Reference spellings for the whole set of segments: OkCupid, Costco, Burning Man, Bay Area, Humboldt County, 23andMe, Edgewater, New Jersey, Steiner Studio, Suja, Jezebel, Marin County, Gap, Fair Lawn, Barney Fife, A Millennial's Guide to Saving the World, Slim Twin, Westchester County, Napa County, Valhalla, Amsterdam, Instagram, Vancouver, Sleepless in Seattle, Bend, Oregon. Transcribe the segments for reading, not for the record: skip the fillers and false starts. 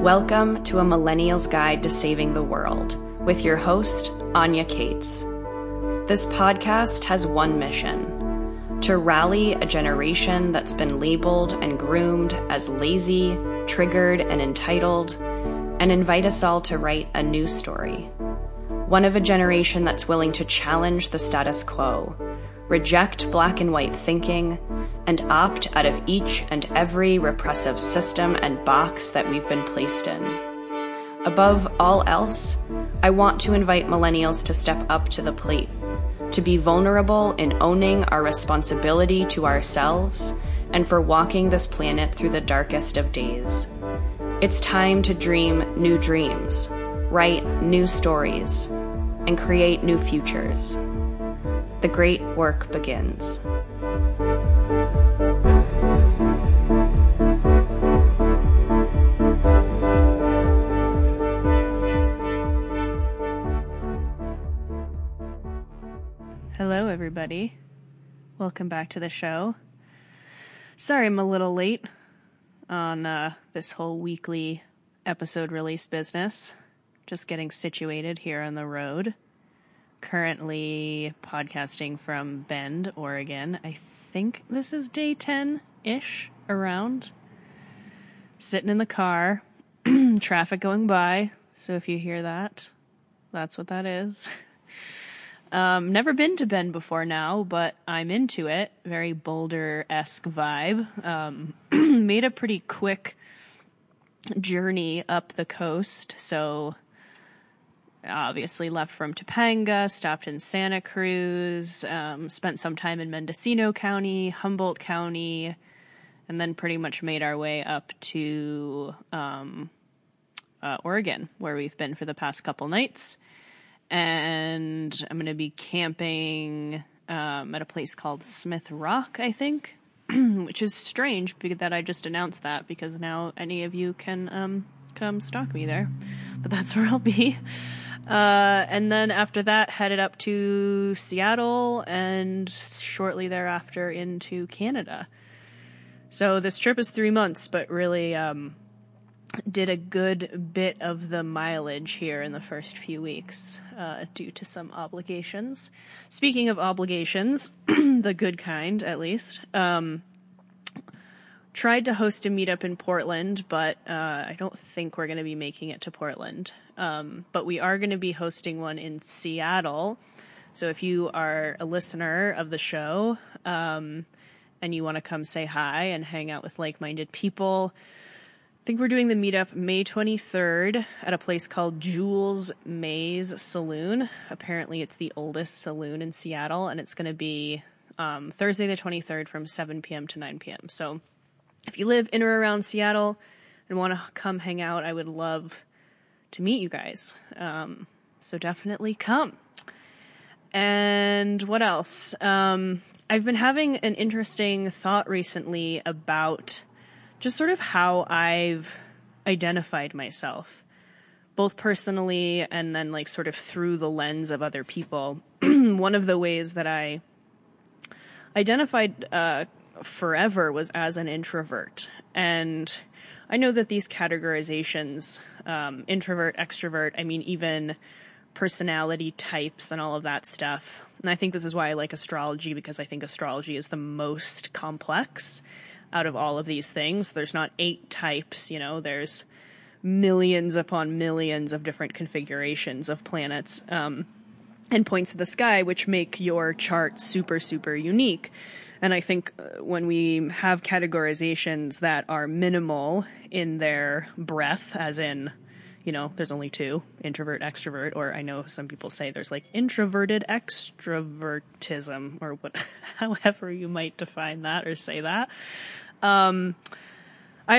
Welcome to A Millennial's Guide to Saving the World with your host, Anya Kaats. This podcast has one mission: to rally a generation that's been labeled and groomed as lazy, triggered, and entitled, and invite us all to write a new story. One of a generation that's willing to challenge the status quo, reject black and white thinking, and opt out of each and every repressive system and box that we've been placed in. Above all else, I want to invite millennials to step up to the plate, to be vulnerable in owning our responsibility to ourselves and for walking this planet through the darkest of days. It's time to dream new dreams, write new stories, and create new futures. The great work begins. Hello, everybody. Welcome back to the show. Sorry I'm a little late on this whole weekly episode release business. Just getting situated here on the road. Currently podcasting from Bend, Oregon. I think this is day 10-ish around. Sitting in the car, traffic going by. So if you hear that, that's what that is. Never been to Bend before now, but I'm into it. Very Boulder-esque vibe. Made a pretty quick journey up the coast. So obviously left from Topanga, stopped in Santa Cruz, spent some time in Mendocino County, Humboldt County, and then pretty much made our way up to Oregon, where we've been for the past couple nights. And I'm going to be camping at a place called Smith Rock, I think, which is strange because that I just announced that, because now any of you can come stalk me there. But that's where I'll be. And then after that, headed up to Seattle and shortly thereafter into Canada. So this trip is 3 months, but really did a good bit of the mileage here in the first few weeks due to some obligations. Speaking of obligations, the good kind at least, tried to host a meetup in Portland, but I don't think we're going to be making it to Portland. But we are going to be hosting one in Seattle. So if you are a listener of the show and you want to come say hi and hang out with like-minded people, I think we're doing the meetup May 23rd at a place called Jules Maes Saloon. Apparently it's the oldest saloon in Seattle, and it's going to be Thursday the 23rd from 7 p.m. to 9 p.m. So if you live in or around Seattle and want to come hang out, I would love to meet you guys. So definitely come. And what else? I've been having an interesting thought recently about just sort of how I've identified myself, both personally and then like sort of through the lens of other people. One of the ways that I identified forever was as an introvert. And I know that these categorizations, introvert, extrovert, I mean, even personality types and all of that stuff. And I think this is why I like astrology, because I think astrology is the most complex out of all of these things. There's not 8 types, you know, there's millions upon millions of different configurations of planets and points of the sky, which make your chart super, super unique. And I think when we have categorizations that are minimal in their breadth, as in, you know, there's only 2, introvert, extrovert, or I know some people say there's like introverted extrovertism, or what, however you might define that or say that. I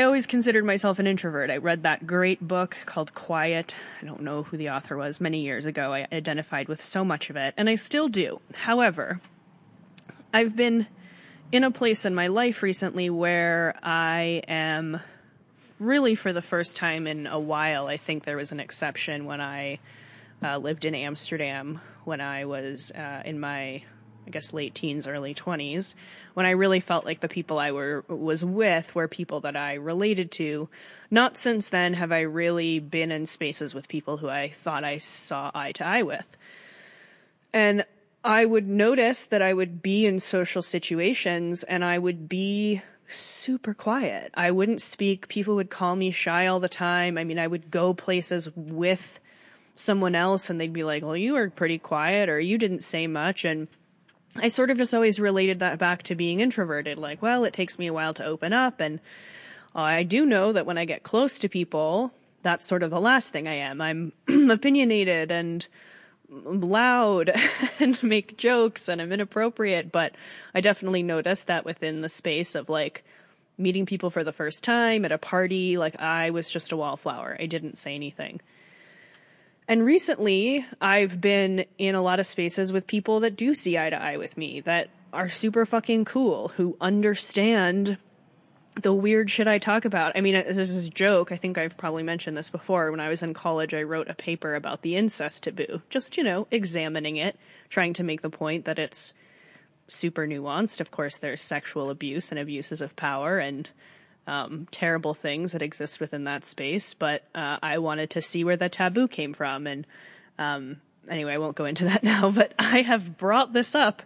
always considered myself an introvert. I read that great book called Quiet. I don't know who the author was, many years ago. I identified with so much of it, and I still do. However, I've been in a place in my life recently where I am really, for the first time in a while, I think there was an exception when I lived in Amsterdam, when I was in my I guess, late teens, early 20s, when I really felt like the people I was with were people that I related to. Not since then have I really been in spaces with people who I thought I saw eye to eye with. And I would notice that I would be in social situations and I would be super quiet. I wouldn't speak. People would call me shy all the time. I mean, I would go places with someone else and they'd be like, well, you were pretty quiet, or you didn't say much. And I sort of just always related that back to being introverted. Like, well, it takes me a while to open up. And I do know that when I get close to people, that's sort of the last thing I am. I'm opinionated and loud and make jokes and I'm inappropriate. But I definitely noticed that within the space of like meeting people for the first time at a party, like I was just a wallflower. I didn't say anything. And recently, I've been in a lot of spaces with people that do see eye to eye with me, that are super fucking cool, who understand the weird shit I talk about. I mean, this is a joke. I think I've probably mentioned this before. When I was in college, I wrote a paper about the incest taboo, just, you know, examining it, trying to make the point that it's super nuanced. Of course, there's sexual abuse and abuses of power and terrible things that exist within that space, but I wanted to see where the taboo came from. And anyway, I won't go into that now, but I have brought this up,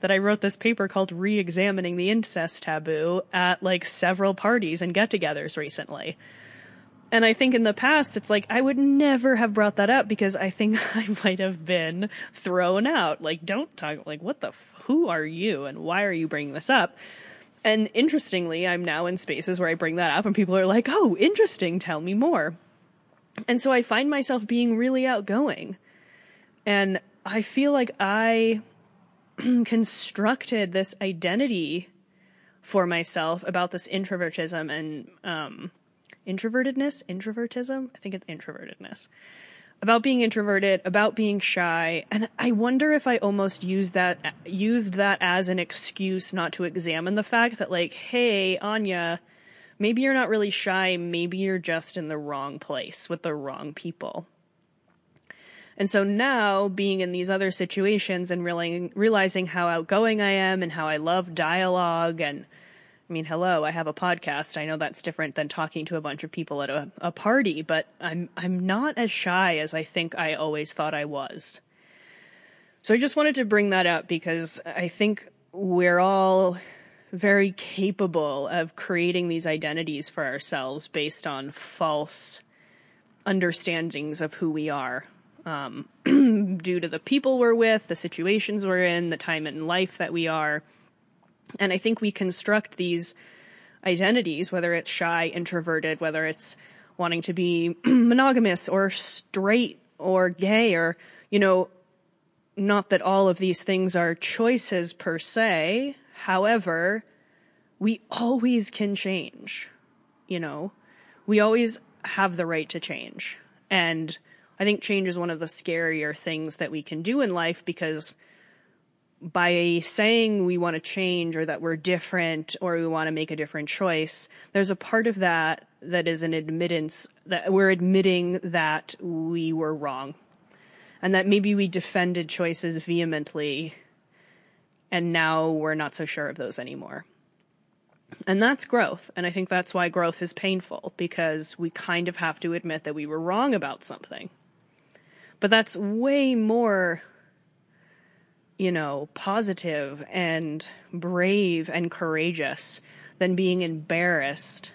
that I wrote this paper called Re-Examining the Incest Taboo at like several parties and get-togethers recently. And I think in the past, it's like, I would never have brought that up because I think I might have been thrown out. Like, don't talk, like, what the, who are you and why are you bringing this up? And interestingly, I'm now in spaces where I bring that up and people are like, oh, interesting, tell me more. And so I find myself being really outgoing. And I feel like I constructed this identity for myself about this introvertism and introvertedness. I think it's introvertedness. About being introverted, about being shy. And I wonder if I almost used that as an excuse not to examine the fact that, like, hey, Anya, maybe you're not really shy. Maybe you're just in the wrong place with the wrong people. And so now being in these other situations and realizing how outgoing I am and how I love dialogue, and I mean, hello, I have a podcast. I know that's different than talking to a bunch of people at a party, but I'm not as shy as I think I always thought I was. So I just wanted to bring that up because I think we're all very capable of creating these identities for ourselves based on false understandings of who we are, due to the people we're with, the situations we're in, the time in life that we are. And I think we construct these identities, whether it's shy, introverted, whether it's wanting to be monogamous or straight or gay, or, you know, not that all of these things are choices per se. However, we always can change, you know, we always have the right to change. And I think change is one of the scarier things that we can do in life, because by saying we want to change or that we're different or we want to make a different choice, there's a part of that that is an admittance that we're admitting that we were wrong and that maybe we defended choices vehemently and now we're not so sure of those anymore. And that's growth. And I think that's why growth is painful, because we kind of have to admit that we were wrong about something. But that's way more, you know, positive and brave and courageous than being embarrassed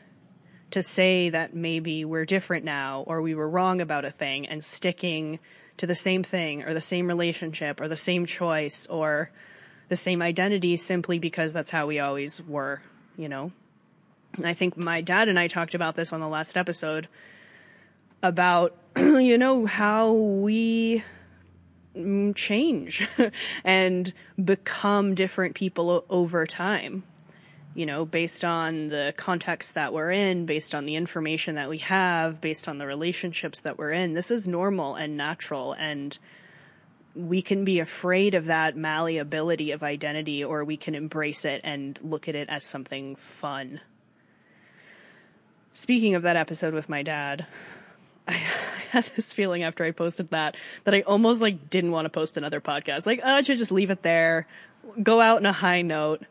to say that maybe we're different now or we were wrong about a thing and sticking to the same thing or the same relationship or the same choice or the same identity simply because that's how we always were, you know. And I think my dad and I talked about this on the last episode about, you know, how we change and become different people over time, you know, based on the context that we're in, based on the information that we have, based on the relationships that we're in. This is normal and natural, and we can be afraid of that malleability of identity, or we can embrace it and look at it as something fun. Speaking of that episode with my dad, I had this feeling after I posted that I almost like didn't want to post another podcast. Like, I should just leave it there. go out on a high note.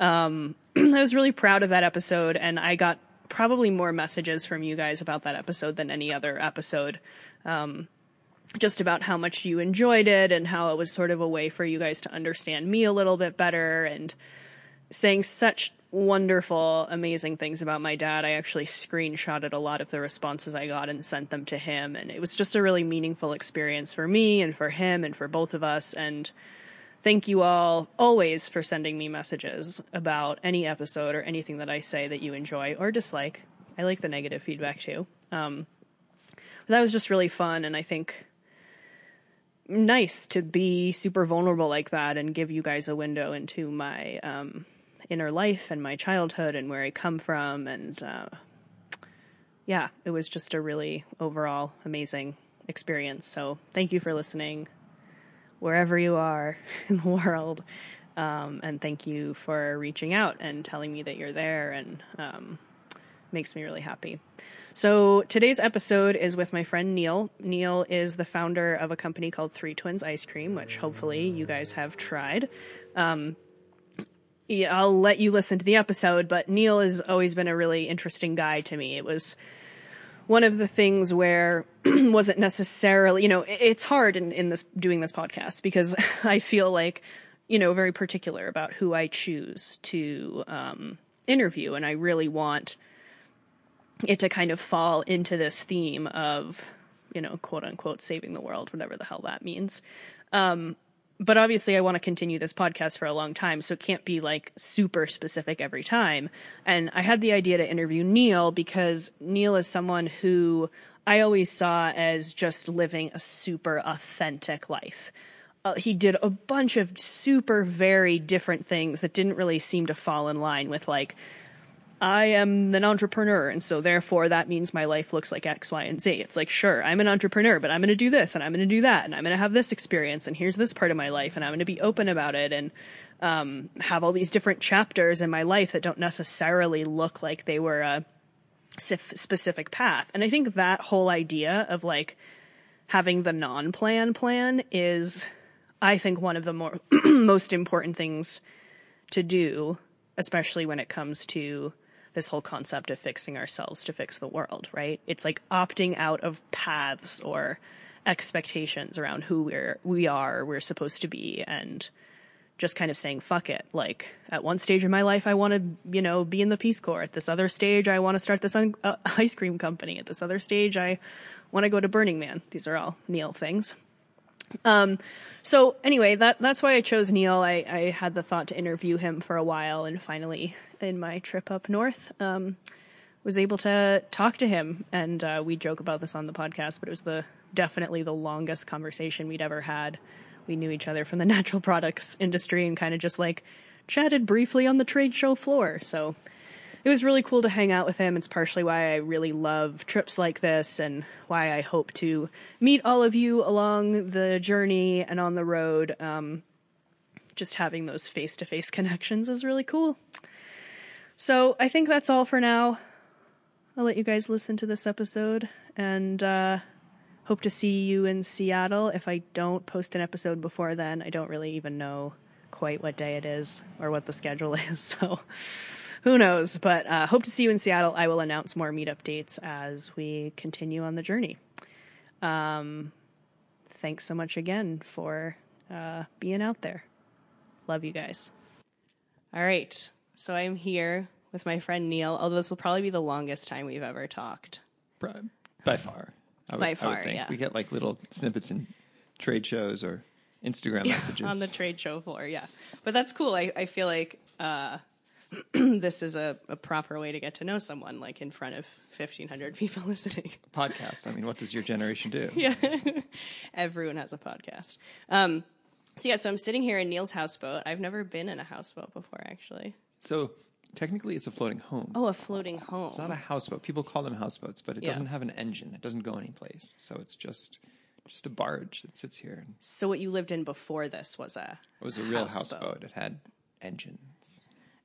I was really proud of that episode, and I got probably more messages from you guys about that episode than any other episode. Just about how much you enjoyed it and how it was sort of a way for you guys to understand me a little bit better, and saying such wonderful, amazing things about my dad. I actually screenshotted a lot of the responses I got and sent them to him. And it was just a really meaningful experience for me and for him and for both of us. And thank you all always for sending me messages about any episode or anything that I say that you enjoy or dislike. I like the negative feedback too. That was just really fun. And I think nice to be super vulnerable like that and give you guys a window into my inner life and my childhood and where I come from. And yeah, it was just a really overall amazing experience. So thank you for listening wherever you are in the world. And thank you for reaching out and telling me that you're there, and makes me really happy. So today's episode is with my friend Neal. Neal is the founder of a company called Three Twins Ice Cream, which hopefully you guys have tried. I'll let you listen to the episode, but Neal has always been a really interesting guy to me. It was one of the things where wasn't necessarily, you know, it's hard in this doing this podcast because I feel like, you know, very particular about who I choose to interview, and I really want it to kind of fall into this theme of, you know, quote unquote, saving the world, whatever the hell that means. But obviously I want to continue this podcast for a long time, so it can't be like super specific every time. And I had the idea to interview Neal because Neal is someone who I always saw as just living a super authentic life. He did a bunch of super very different things that didn't really seem to fall in line with like, I am an entrepreneur, and so therefore that means my life looks like X, Y, and Z. It's like, sure, I'm an entrepreneur, but I'm going to do this, and I'm going to do that, and I'm going to have this experience, and here's this part of my life, and I'm going to be open about it, and have all these different chapters in my life that don't necessarily look like they were a specific path. And I think that whole idea of like having the non-plan plan is, I think, one of the more most important things to do, especially when it comes to this whole concept of fixing ourselves to fix the world, right? It's like opting out of paths or expectations around who we're supposed to be, and just kind of saying, fuck it. Like at one stage in my life, I want to, you know, be in the Peace Corps. At this other stage, I want to start this ice cream company. At this other stage, I want to go to Burning Man. These are all Neal things. So anyway, that's why I chose Neal. I had the thought to interview him for a while, and finally in my trip up north, was able to talk to him. And, we joke about this on the podcast, but it was definitely the longest conversation we'd ever had. We knew each other from the natural products industry and kind of just like chatted briefly on the trade show floor. So it was really cool to hang out with him. It's partially why I really love trips like this, and why I hope to meet all of you along the journey and on the road. Just having those face-to-face connections is really cool. So I think that's all for now. I'll let you guys listen to this episode, and hope to see you in Seattle. If I don't post an episode before then, I don't really even know quite what day it is or what the schedule is. So who knows, but hope to see you in Seattle. I will announce more meetup dates as we continue on the journey. Thanks so much again for being out there. Love you guys. All right. So I'm here with my friend Neal, although this will probably be the longest time we've ever talked. By far. I would think. Yeah. We get like little snippets in trade shows or Instagram messages. On the trade show floor, yeah. But that's cool. I feel like... this is a proper way to get to know someone, like in front of 1,500 people listening. Podcast. I mean, what does your generation do? Yeah. Everyone has a podcast. So I'm sitting here in Neal's houseboat. I've never been in a houseboat before, actually. So technically it's a floating home. Oh, a floating home. It's not a houseboat. People call them houseboats, but it doesn't have an engine. It doesn't go anyplace. So it's just a barge that sits here. So what you lived in before this was a real houseboat. It had engines.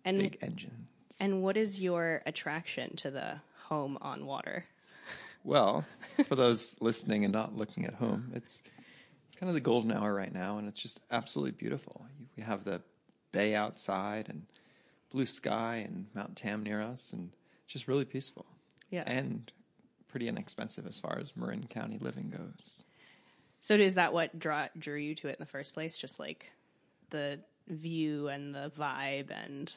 And, big engines. And what is your attraction to the home on water? Well, for those listening and not looking at home, it's kind of the golden hour right now, and it's just absolutely beautiful. We have the day outside and blue sky and Mount Tam near us, and just really peaceful. Yeah. And pretty inexpensive as far as Marin County living goes. So is that what drew you to it in the first place? Just like the view and the vibe? And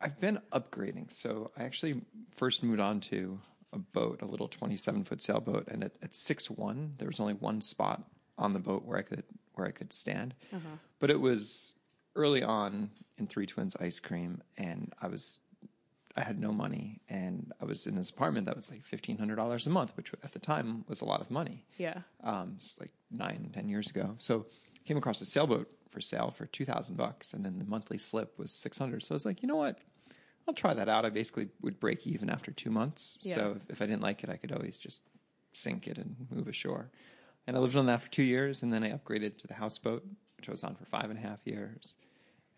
I've been upgrading. So I actually first moved on to a boat, a little 27-foot sailboat, and at 6'1", there was only one spot on the boat where I could stand. Uh-huh. But it was early on in Three Twins Ice Cream, and I had no money, and I was in this apartment that was like $1,500 a month, which at the time was a lot of money. Yeah. It's like 9-10 years ago. So I came across a sailboat for sale for $2,000, and then the monthly slip was $600. So I was like, you know what? I'll try that out. I basically would break even after 2 months. Yeah. So if I didn't like it, I could always just sink it and move ashore. And I lived on that for 2 years, and then I upgraded to the houseboat, which I was on for 5.5 years.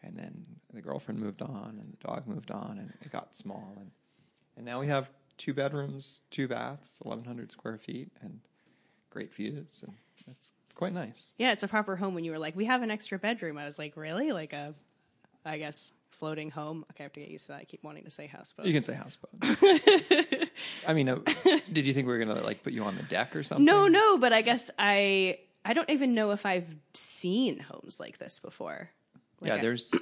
And then the girlfriend moved on, and the dog moved on, and it got small. And now we have 2 bedrooms, 2 baths, 1,100 square feet, and great views. And it's quite nice. Yeah, it's a proper home. When you were like, we have an extra bedroom, I was like, really? Like a, I guess, floating home? Okay, I have to get used to that. I keep wanting to say houseboat. You can say houseboat. I mean, did you think we were going to like put you on the deck or something? No, but I guess I don't even know if I've seen homes like this before. Like there's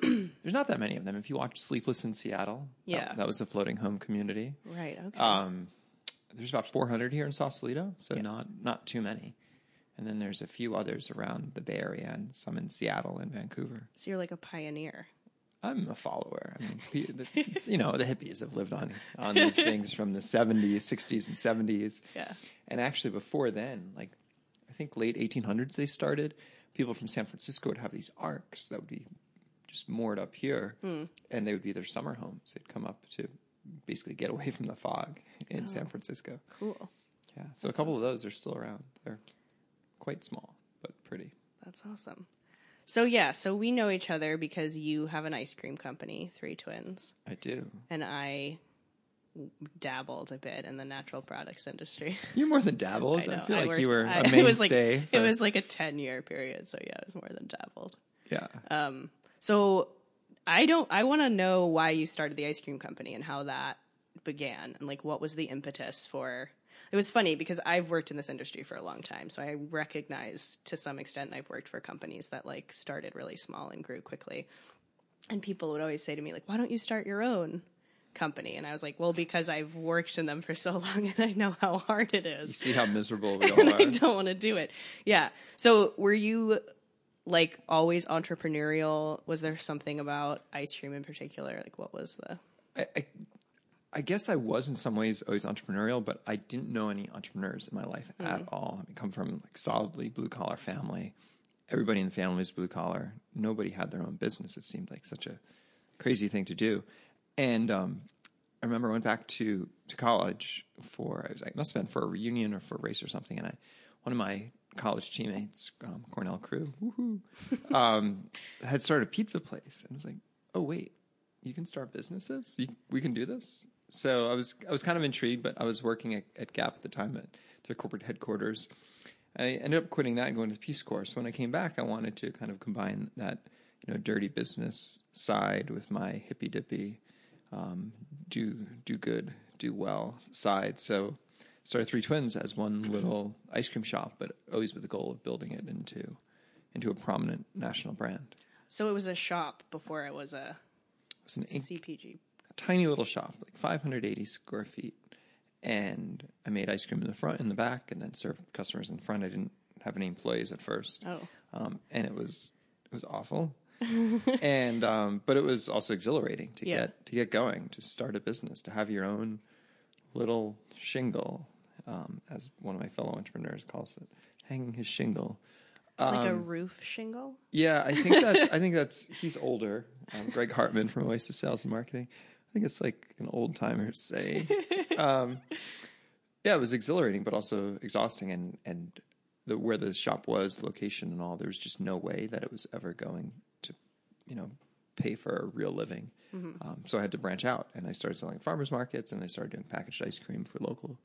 not that many of them. If you watch Sleepless in Seattle, yeah, that was a floating home community. Right, okay. There's about 400 here in Sausalito, so yeah. Not too many. And then there's a few others around the Bay Area and some in Seattle and Vancouver. So you're like a pioneer. I'm a follower. I mean, the hippies have lived on these things from the 60s and 70s. Yeah. And actually before then, like I think late 1800s they started, people from San Francisco would have these arcs that would be just moored up here, and they would be their summer homes. They'd come up to basically get away from the fog in San Francisco. Cool. Yeah. So that a couple of those are still around. They're quite small, but pretty. That's awesome. So yeah, so we know each other because you have an ice cream company, Three Twins. I do. And I dabbled a bit in the natural products industry. You more than dabbled. I feel like you were a mainstay. It was like a 10-year period, so yeah, it was more than dabbled. Yeah. So I want to know why you started the ice cream company and how that began, and like what was the impetus for. It was funny because I've worked in this industry for a long time, so I recognize to some extent. I've worked for companies that like started really small and grew quickly, and people would always say to me like, "Why don't you start your own company?" And I was like, "Well, because I've worked in them for so long and I know how hard it is." You see how miserable we all are. I don't want to do it. Yeah. So were you like always entrepreneurial? Was there something about ice cream in particular? Like what was the... I guess I was in some ways always entrepreneurial, but I didn't know any entrepreneurs in my life at all. I mean, come from like solidly blue collar family. Everybody in the family was blue collar. Nobody had their own business. It seemed like such a crazy thing to do. And I remember I went back to college for a reunion or for a race or something. And one of my college teammates, Cornell Crew, woohoo, had started a pizza place. And I was like, oh, wait, you can start businesses? We can do this? So I was kind of intrigued, but I was working at Gap at the time at their corporate headquarters. I ended up quitting that and going to the Peace Corps. So when I came back, I wanted to kind of combine that, you know, dirty business side with my hippy-dippy do good, do well side. So started Three Twins as one little ice cream shop, but always with the goal of building it into a prominent national brand. So it was a shop before it was an CPG. Tiny little shop, like 580 square feet. And I made ice cream in the front, in the back, and then served customers in the front. I didn't have any employees at first. Oh. And it was awful. And but it was also exhilarating to get going, to start a business, to have your own little shingle, as one of my fellow entrepreneurs calls it, hanging his shingle, like a roof shingle. Yeah, I think that's he's older, Greg Hartman from Oasis Sales and Marketing. I think it's like an old timer saying. Yeah, it was exhilarating, but also exhausting, and where the shop was, location and all, there was just no way that it was ever going to, you know, pay for a real living. Mm-hmm. So I had to branch out, and I started selling farmers markets, and I started doing packaged ice cream for local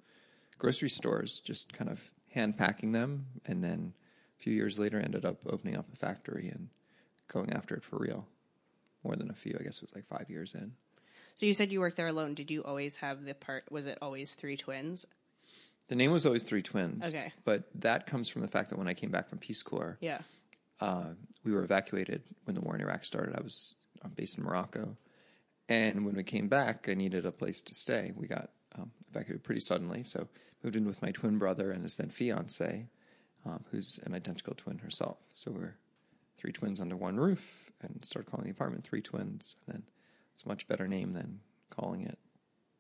grocery stores, just kind of hand packing them. And then a few years later ended up opening up a factory and going after it for real. more than a few. I guess it was like 5 years in. So you said you worked there alone. Did you always have the part? Was it always Three Twins? The name was always Three Twins. Okay. But that comes from the fact that when I came back from Peace Corps, we were evacuated when the war in Iraq started. I'm based in Morocco. And when we came back, I needed a place to stay. We got evacuated pretty suddenly. So moved in with my twin brother and his then fiance, who's an identical twin herself. So we're three twins under one roof and started calling the apartment Three Twins. And then it's a much better name than calling it,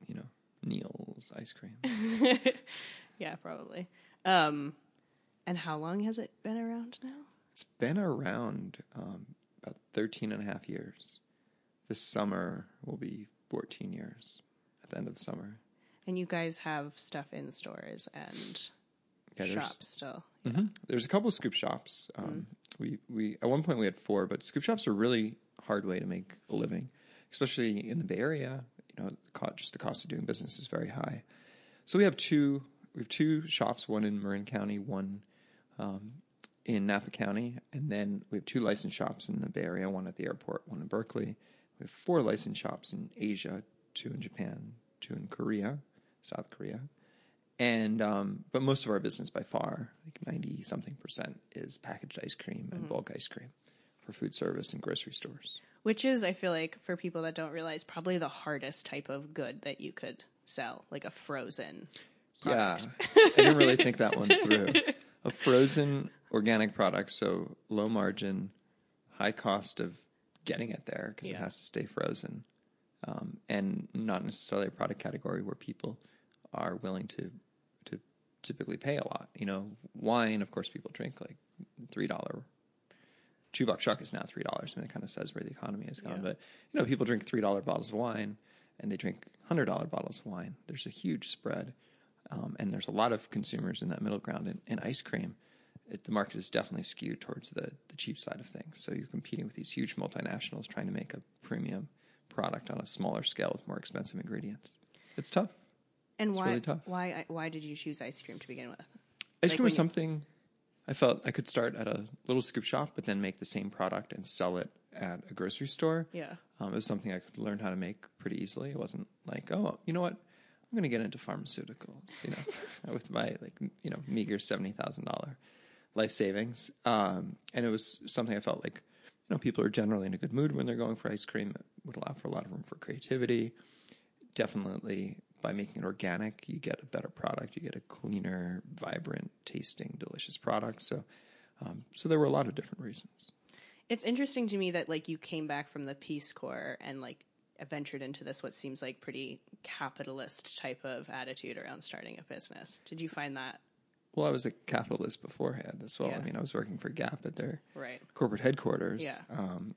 you know, Neal's Ice Cream. Yeah, probably. And how long has it been around now? It's been around about 13 and a half years. This summer will be 14 years at the end of the summer. And you guys have stuff in stores and shops still. Yeah. Mm-hmm. There's a couple of scoop shops. We at one point we had four, but scoop shops are a really hard way to make a living, especially in the Bay Area. You know, just the cost of doing business is very high. So we have two shops, one in Marin County, one in Napa County, and then we have two licensed shops in the Bay Area, one at the airport, one in Berkeley. We have four licensed shops in Asia, two in Japan, two in Korea, South Korea. And but most of our business by far, like 90-something% is packaged ice cream and bulk ice cream for food service and grocery stores. Which is, I feel like, for people that don't realize, probably the hardest type of good that you could sell, like a frozen product. Yeah, I didn't really think that one through. A frozen organic product, so low margin, high cost of getting it there because it has to stay frozen, and not necessarily a product category where people are willing to typically pay a lot. You know, wine, of course, people drink like $3. $2 chuck is now $3. I mean, it kind of says where the economy has gone. Yeah. But, you know, people drink $3 bottles of wine and they drink $100 bottles of wine. There's a huge spread. And there's a lot of consumers in that middle ground. And ice cream, the market is definitely skewed towards the cheap side of things. So you're competing with these huge multinationals trying to make a premium product on a smaller scale with more expensive ingredients. It's tough. And it's why did you choose ice cream to begin with? Ice cream was something I felt I could start at a little scoop shop, but then make the same product and sell it at a grocery store. Yeah, it was something I could learn how to make pretty easily. It wasn't like, oh, you know what, I'm going to get into pharmaceuticals, you know, with my meager $70,000 life savings. And it was something I felt like, you know, people are generally in a good mood when they're going for ice cream. It would allow for a lot of room for creativity. Definitely, by making it organic, you get a better product. You get a cleaner, vibrant tasting, delicious product. So there were a lot of different reasons. It's interesting to me that like you came back from the Peace Corps and like ventured into this, what seems like pretty capitalist type of attitude around starting a business. Did you find that? Well, I was a capitalist beforehand as well. Yeah. I mean, I was working for Gap at their corporate headquarters. Yeah.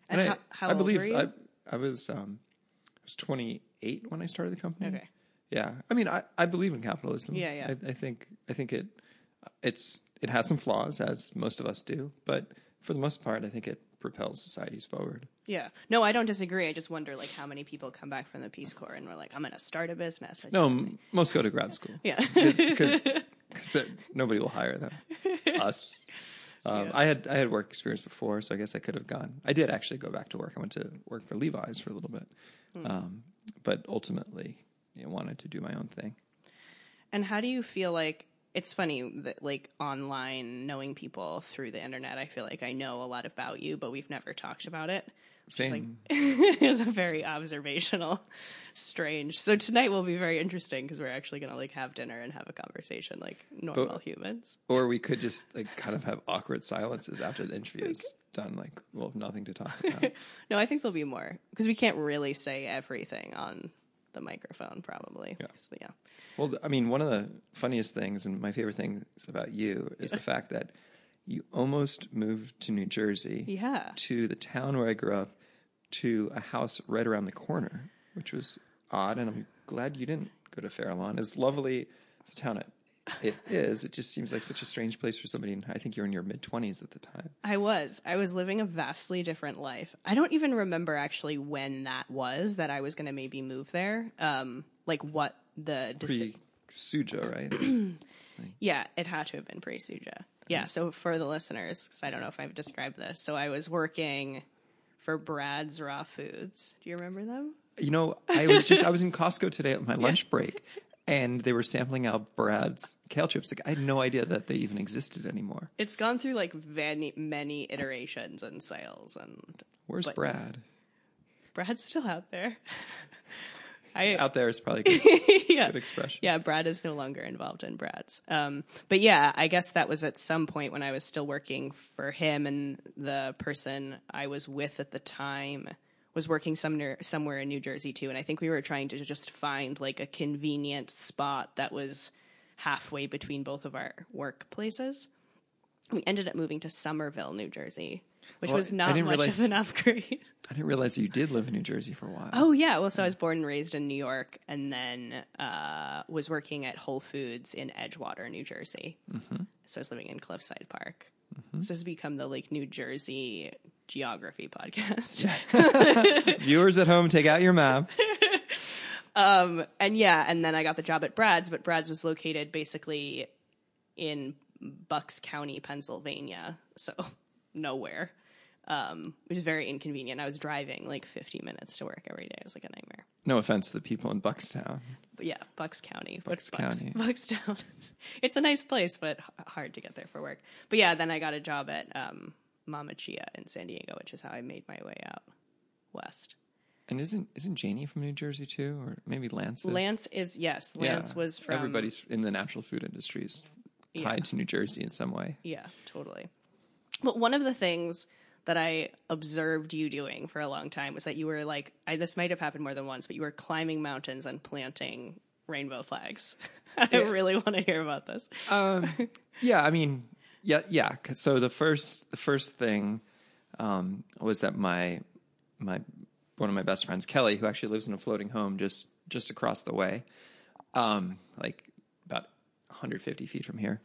And how old were you? I was 28 when I started the company. Okay. Yeah, I mean, I believe in capitalism. Yeah, yeah. I think it has some flaws, as most of us do, but for the most part, I think it propels societies forward. Yeah, no, I don't disagree. I just wonder like how many people come back from the Peace Corps and were like, I'm going to start a business. Most go to grad school. Yeah, because nobody will hire them. Us. Yeah. I had work experience before, so I guess I could have gone. I did actually go back to work. I went to work for Levi's for a little bit, but ultimately, I wanted to do my own thing. And how do you feel like, it's funny that like online, knowing people through the internet, I feel like I know a lot about you, but we've never talked about it. Same. It's a very observational, strange. So tonight will be very interesting because we're actually going to like have dinner and have a conversation like normal humans. Or we could just like kind of have awkward silences after the interview is done. Like we'll have nothing to talk about. No, I think there'll be more because we can't really say everything on the microphone, probably. Yeah. So, yeah. Well, I mean, one of the funniest things and my favorite things about you is the fact that you almost moved to New Jersey, to the town where I grew up, to a house right around the corner, which was odd. And I'm glad you didn't go to Fair Lawn. As lovely as the town it is, it just seems like such a strange place for somebody. I think you were in your mid-20s at the time. I was living a vastly different life. I don't even remember actually when that was that I was going to maybe move there. Like what the Suja, right? Yeah, it had to have been pre-Suja. Yeah, so for the listeners, because I don't know if I've described this. So I was working for Brad's Raw Foods. Do you remember them? You know, I was in Costco today at my lunch break, and they were sampling out Brad's kale chips. Like, I had no idea that they even existed anymore. It's gone through like many iterations and sales. And where's Brad? Brad's still out there. Out there is probably a good, good expression. Yeah, Brad is no longer involved in Brad's. But yeah, I guess that was at some point when I was still working for him, and the person I was with at the time was working somewhere in New Jersey too. And I think we were trying to just find like a convenient spot that was halfway between both of our workplaces. We ended up moving to Somerville, New Jersey, which was not much of an upgrade. I didn't realize you did live in New Jersey for a while. Oh, yeah. Well, so I was born and raised in New York, and then was working at Whole Foods in Edgewater, New Jersey. Mm-hmm. So I was living in Cliffside Park. Mm-hmm. This has become the like New Jersey geography podcast. Yeah. Viewers at home, take out your map. And then I got the job at Brad's, but Brad's was located basically in Bucks County, Pennsylvania. So nowhere. It was very inconvenient. I was driving like 50 minutes to work every day. It was like a nightmare. No offense to the people in Buckstown. But yeah, Bucks County. Buckstown. It's a nice place, but hard to get there for work. But yeah, then I got a job at Mama Chia in San Diego, which is how I made my way out west. And isn't Janie from New Jersey too? Or maybe Lance is? Lance was from... Everybody's in the natural food industry is tied to New Jersey in some way. Yeah, totally. But one of the things that I observed you doing for a long time was that you were like, this might have happened more than once, but you were climbing mountains and planting rainbow flags. I really want to hear about this. So the first thing was that my one of my best friends, Kelly, who actually lives in a floating home just across the way, like about 150 feet from here,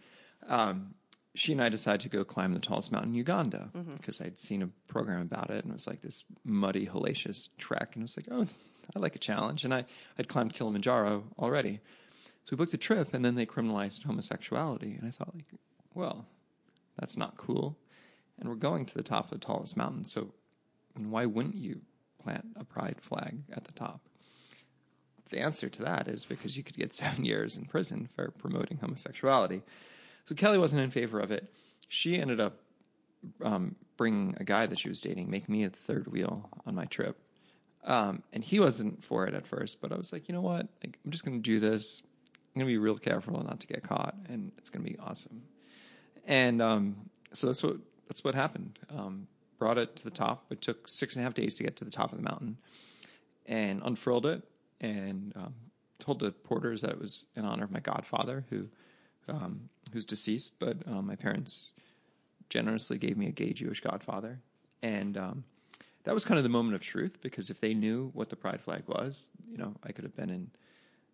she and I decided to go climb the tallest mountain in Uganda because I'd seen a program about it, and it was like this muddy, hellacious trek. And I was like, oh, I like a challenge. And I'd climbed Kilimanjaro already. So we booked a trip, and then they criminalized homosexuality. And I thought, like, well, that's not cool. And we're going to the top of the tallest mountain. So why wouldn't you plant a pride flag at the top? The answer to that is because you could get 7 years in prison for promoting homosexuality. So Kelly wasn't in favor of it. She ended up bringing a guy that she was dating, make me a third wheel on my trip. And he wasn't for it at first, but I was like, you know what? Like, I'm just going to do this. I'm going to be real careful not to get caught, and it's going to be awesome. And so that's what happened. Brought it to the top. It took 6.5 days to get to the top of the mountain, and unfurled it, and told the porters that it was in honor of my godfather, who's deceased, but my parents generously gave me a gay Jewish godfather. And that was kind of the moment of truth, because if they knew what the pride flag was, you know, I could have been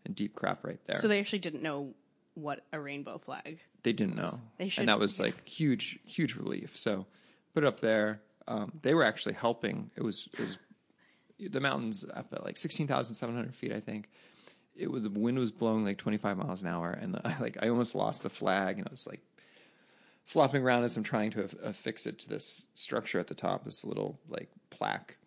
in deep crap right there. So they actually didn't know what a rainbow flag They didn't was. Know. They should. And that was like huge, huge relief. So put it up there. They were actually helping. It was the mountain's up at like 16,700 feet, I think. The wind was blowing like 25 miles an hour, and I almost lost the flag, and I was like flopping around as I'm trying to affix it to this structure at the top, this little like plaque.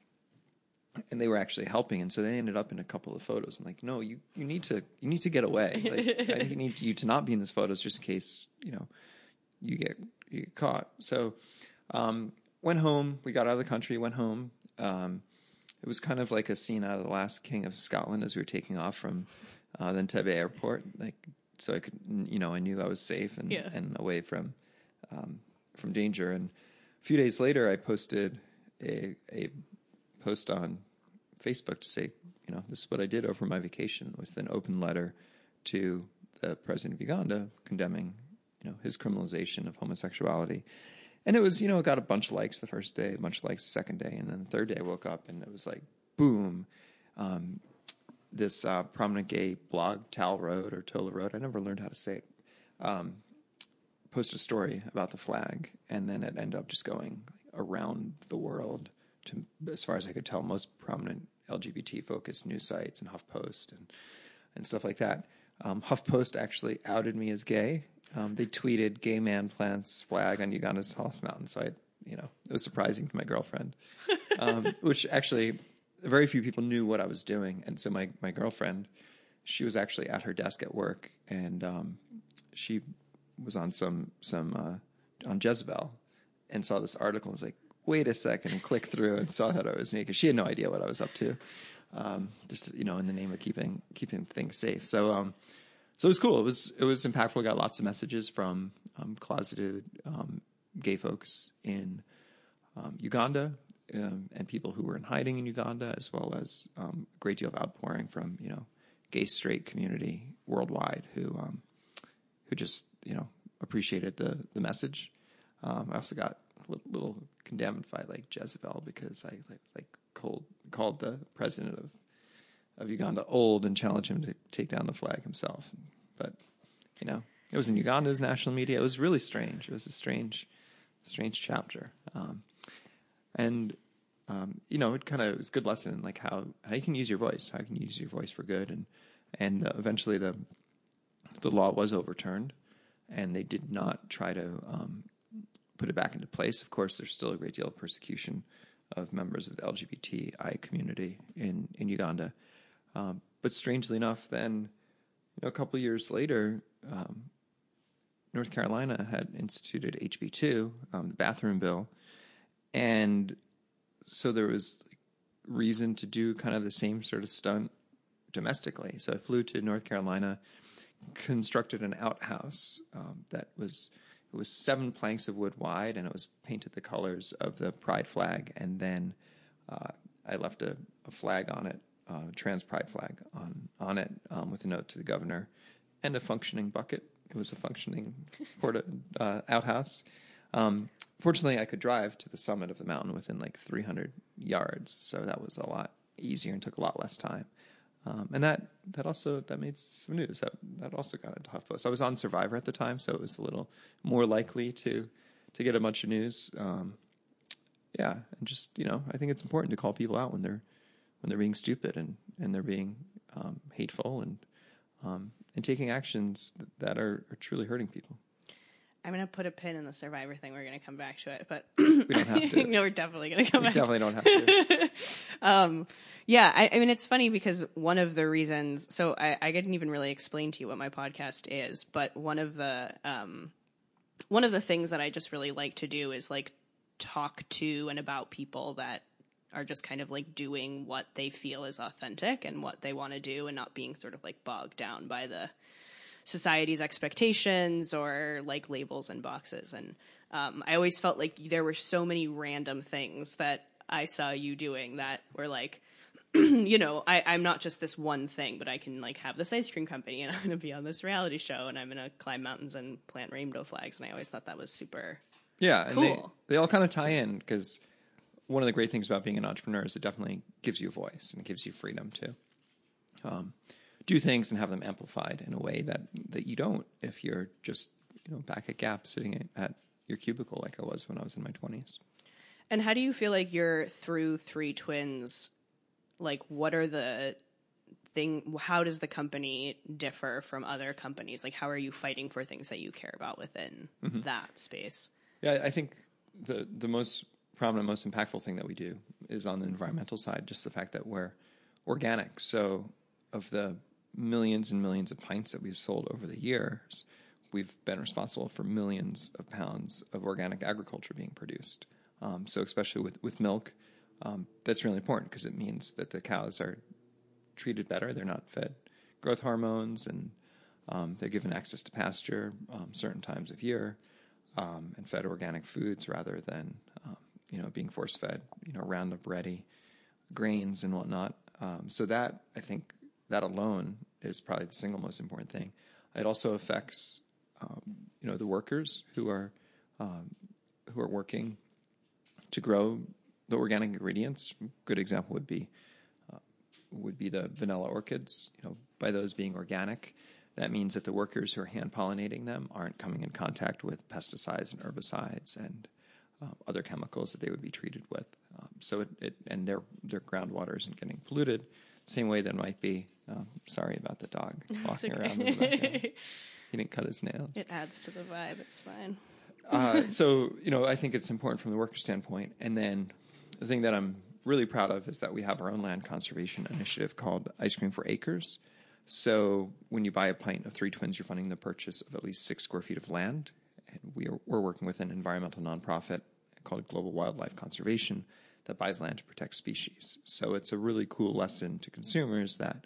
And they were actually helping, and so they ended up in a couple of photos. I'm like, no, you need to get away. Like, I need you to not be in these photos just in case you get caught. So went home. We got out of the country. Went home. It was kind of like a scene out of The Last King of Scotland as we were taking off from the Entebbe airport. Like, so I could, I knew I was safe and away from danger. And a few days later, I posted a post on Facebook to say, this is what I did over my vacation, with an open letter to the president of Uganda condemning, his criminalization of homosexuality. And it was, it got a bunch of likes the first day, a bunch of likes the second day, and then the third day I woke up and it was like, boom, this prominent gay blog, Tala Road or Tola Road, I never learned how to say it, posted a story about the flag, and then it ended up just going around the world to, as far as I could tell, most prominent LGBT-focused news sites and HuffPost and stuff like that. HuffPost actually outed me as gay. They tweeted, "Gay man plants flag on Uganda's tallest mountain." So it was surprising to my girlfriend. Which actually very few people knew what I was doing. And so my girlfriend, she was actually at her desk at work, and she was on some on Jezebel and saw this article and was like, wait a second, and clicked through and saw that I was naked. She had no idea what I was up to. Just, you know, in the name of keeping things safe. So it was cool. It was impactful. We got lots of messages from closeted gay folks in Uganda, and people who were in hiding in Uganda, as well as a great deal of outpouring from, you know, gay straight community worldwide who just, you know, appreciated the message. I also got a little condemned by like Jezebel because I called the president of Uganda old and challenged him to take down the flag himself. But, you know, it was in Uganda's national media. It was really strange. It was a strange chapter. You know, it was a good lesson in like how you can use your voice, for good. And eventually the law was overturned, and they did not try to put it back into place. Of course, there's still a great deal of persecution of members of the LGBTI community in Uganda. But strangely enough, then, you know, a couple of years later, North Carolina had instituted HB2, the bathroom bill. And so there was reason to do kind of the same sort of stunt domestically. So I flew to North Carolina, constructed an outhouse it was 7 planks of wood wide, and it was painted the colors of the pride flag. And then I left a flag on it, a trans pride flag on it, with a note to the governor, and a functioning bucket. It was a functioning outhouse. Fortunately, I could drive to the summit of the mountain within like 300 yards, so that was a lot easier and took a lot less time. And that also made some news. That also got into HuffPost. I was on Survivor at the time, so it was a little more likely to get a bunch of news. Yeah, and just, you know, I think it's important to call people out when they're being stupid and they're being hateful and taking actions that are truly hurting people. I'm going to put a pin in the Survivor thing. We're going to come back to it, but we don't have to. No, we're definitely going to come back. We definitely don't have to. Yeah. I mean, it's funny because one of the reasons, so I didn't even really explain to you what my podcast is, but one of the things that I just really like to do is like talk to and about people that are just kind of like doing what they feel is authentic and what they want to do, and not being sort of like bogged down by the society's expectations or like labels and boxes. And I always felt like there were so many random things that I saw you doing that were like, you know, I'm not just this one thing, but I can like have this ice cream company, and I'm gonna be on this reality show, and I'm gonna climb mountains and plant rainbow flags. And I always thought that was super cool. And they all kind of tie in, because one of the great things about being an entrepreneur is it definitely gives you a voice, and it gives you freedom to do things and have them amplified in a way that you don't if you're just, you know, back at Gap sitting at your cubicle like I was when I was in my 20s. And how do you feel like you're through Three Twins? Like, what are the thing? How does the company differ from other companies? Like, how are you fighting for things that you care about within that space? Yeah, I think the most prominent, most impactful thing that we do is on the environmental side, just the fact that we're organic. So of the millions and millions of pints that we've sold over the years, we've been responsible for millions of pounds of organic agriculture being produced. So especially with milk, that's really important, because it means that the cows are treated better. They're not fed growth hormones, and they're given access to pasture certain times of year, and fed organic foods rather than, you know, being force-fed, you know, Roundup-ready grains and whatnot. So that, I think, that alone is probably the single most important thing. It also affects, you know, the workers who are working to grow the organic ingredients. A good example would be the vanilla orchids. You know, by those being organic, that means that the workers who are hand pollinating them aren't coming in contact with pesticides and herbicides and other chemicals that they would be treated with. So and their groundwater isn't getting polluted. Same way that might be. Sorry about the dog walking around in the background. He didn't cut his nails. It adds to the vibe. It's fine. So, you know, I think it's important from the worker standpoint. And then the thing that I'm really proud of is that we have our own land conservation initiative called Ice Cream for Acres. So when you buy a pint of Three Twins, you're funding the purchase of at least 6 square feet of land. And we're working with an environmental nonprofit called Global Wildlife Conservation that buys land to protect species. So it's a really cool lesson to consumers that,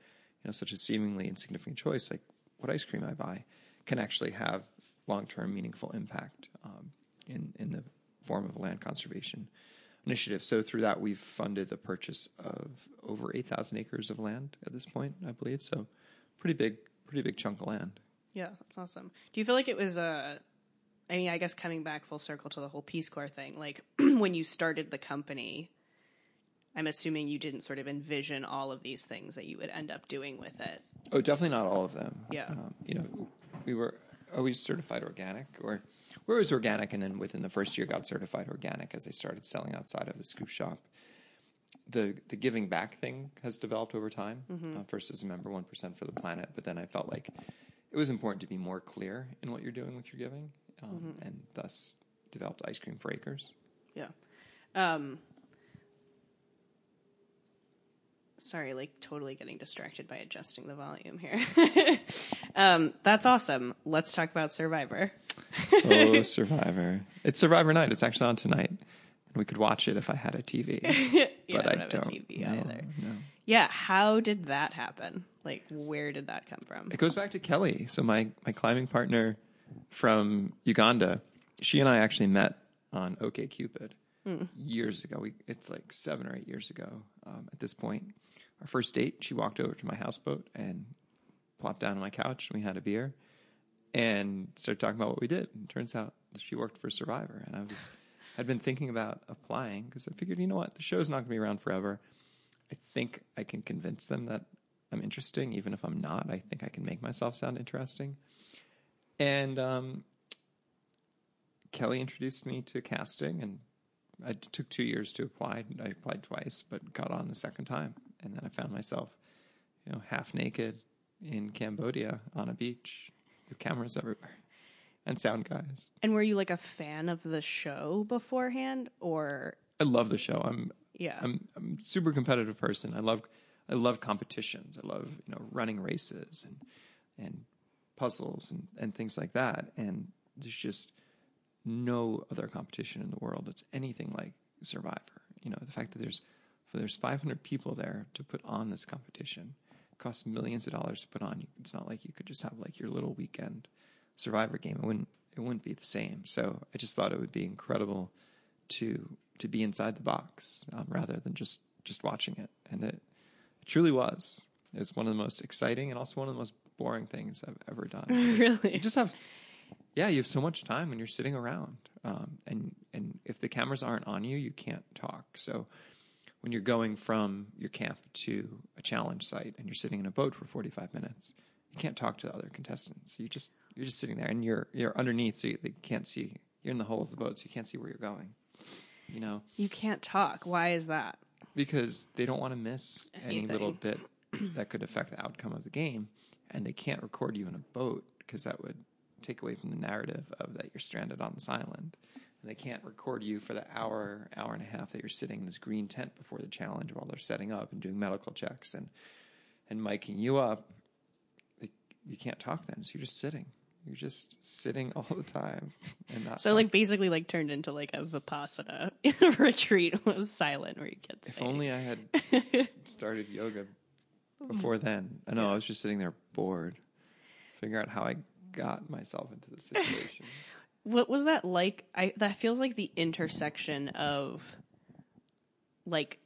you know, such a seemingly insignificant choice, like what ice cream I buy, can actually have long-term meaningful impact in the form of a land conservation initiative. So through that, we've funded the purchase of over 8,000 acres of land at this point, I believe. So pretty big chunk of land. Yeah, that's awesome. Do you feel like it was I mean, I guess coming back full circle to the whole Peace Corps thing, like when you started the company, I'm assuming you didn't sort of envision all of these things that you would end up doing with it. Oh, definitely not all of them. Yeah. You know, we were always certified organic, or we were always organic, and then within the first year got certified organic as they started selling outside of the scoop shop. The giving back thing has developed over time. Mm-hmm. First as a member, 1% for the planet, but then I felt like it was important to be more clear in what you're doing with your giving. Mm-hmm. And thus developed Ice Cream for Acres. Yeah. Sorry, like totally getting distracted by adjusting the volume here. That's awesome. Let's talk about Survivor. Oh, Survivor. It's Survivor night. It's actually on tonight. And we could watch it if I had a TV. But I don't have a TV either. No. Yeah. How did that happen? Like, where did that come from? It goes back to Kelly. So my climbing partner from Uganda, she and I actually met on OkCupid years ago. It's like 7 or 8 years ago at this point. Our first date, she walked over to my houseboat and plopped down on my couch, and we had a beer and started talking about what we did. And it turns out she worked for Survivor, and I'd been thinking about applying because I figured, you know what, the show's not going to be around forever. I think I can convince them that I'm interesting, even if I'm not. I think I can make myself sound interesting. And Kelly introduced me to casting, and I took 2 years to apply. I applied twice, but got on the second time. And then I found myself, you know, half naked in Cambodia on a beach with cameras everywhere and sound guys. And were you like a fan of the show beforehand, or? I love the show. I'm a super competitive person. I love competitions. I love, you know, running races and puzzles and things like that, and there's just no other competition in the world that's anything like Survivor. You know, the fact that there's 500 people there to put on this competition, it costs millions of dollars to put on. It's not like you could just have like your little weekend Survivor game. It wouldn't be the same. So I just thought it would be incredible to be inside the box rather than just watching it, and it truly was. It was one of the most exciting and also one of the most boring things I've ever done. Really? You just have, you have so much time when you're sitting around. And if the cameras aren't on you, you can't talk. So when you're going from your camp to a challenge site and you're sitting in a boat for 45 minutes, you can't talk to the other contestants. You're just sitting there, and you're underneath, so they can't see. You're in the hull of the boat, so you can't see where you're going. You know? You can't talk. Why is that? Because they don't want to miss any little bit that could affect the outcome of the game. And they can't record you in a boat because that would take away from the narrative of that you're stranded on this island. And they can't record you for the hour and a half that you're sitting in this green tent before the challenge while they're setting up and doing medical checks and miking you up. You can't talk then, so you're just sitting. You're just sitting all the time. So basically turned into like a Vipassana retreat. It was silent where you could say. If only I had started yoga before then. I know, yeah. I was just sitting there bored, figuring out how I got myself into the situation. What was that like? That feels like the intersection of like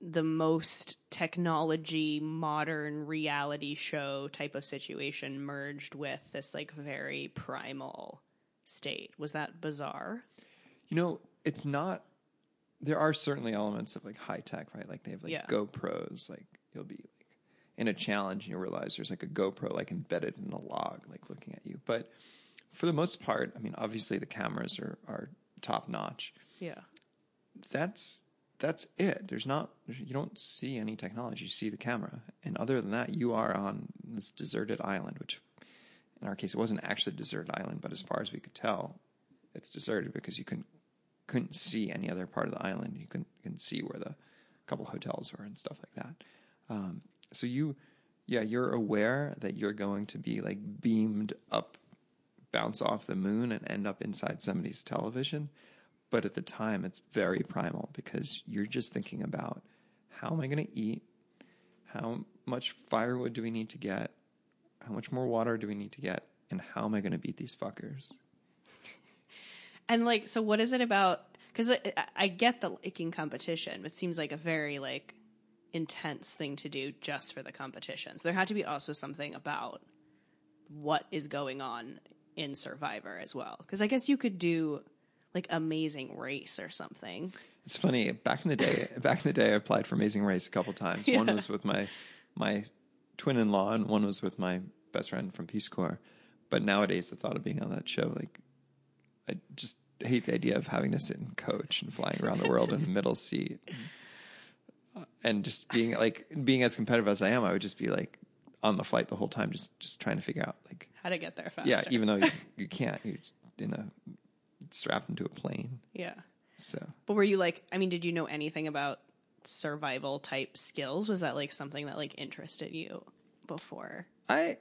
the most technology, modern reality show type of situation merged with this like very primal state. Was that bizarre? You know, it's not. There are certainly elements of like high tech, right? Like they have like GoPros. Like you'll be in a challenge and you realize there's like a GoPro like embedded in a log, like looking at you. But for the most part, I mean, obviously the cameras are top notch. Yeah. That's it. You don't see any technology. You see the camera. And other than that, you are on this deserted island, which in our case, it wasn't actually a deserted island, but as far as we could tell, it's deserted because you couldn't couldn't see any other part of the island. You couldn't see where the couple hotels were and stuff like that. So you're aware that you're going to be like beamed up, bounce off the moon and end up inside somebody's television. But at the time, it's very primal because you're just thinking about, how am I going to eat? How much firewood do we need to get? How much more water do we need to get? And how am I going to beat these fuckers? And like, so what is it about? Because I get the liking competition. It seems like a very like intense thing to do just for the competition. So there had to be also something about what is going on in Survivor as well. Because I guess you could do like Amazing Race or something. It's funny. Back in the day, I applied for Amazing Race a couple times. Yeah. One was with my twin-in-law, and one was with my best friend from Peace Corps. But nowadays, the thought of being on that show, like, I just hate the idea of having to sit and coach and flying around the world in a middle seat, and just being like, being as competitive as I am, I would just be like on the flight the whole time, just trying to figure out like how to get there faster. Yeah, even though you can't, you're just strapped into a plane. Yeah. So, but were you like, I mean, did you know anything about survival type skills? Was that like something that like interested you before? I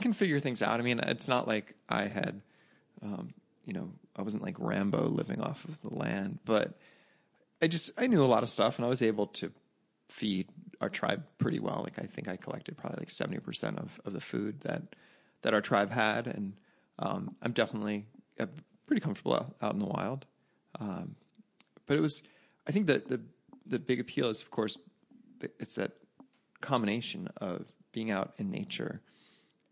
can figure things out. I mean, it's not like I had, I wasn't like Rambo living off of the land, but I knew a lot of stuff, and I was able to feed our tribe pretty well. Like, I think I collected probably like 70% of the food that our tribe had. And, I'm definitely pretty comfortable out in the wild. But it was, I think that the big appeal is, of course, it's that combination of being out in nature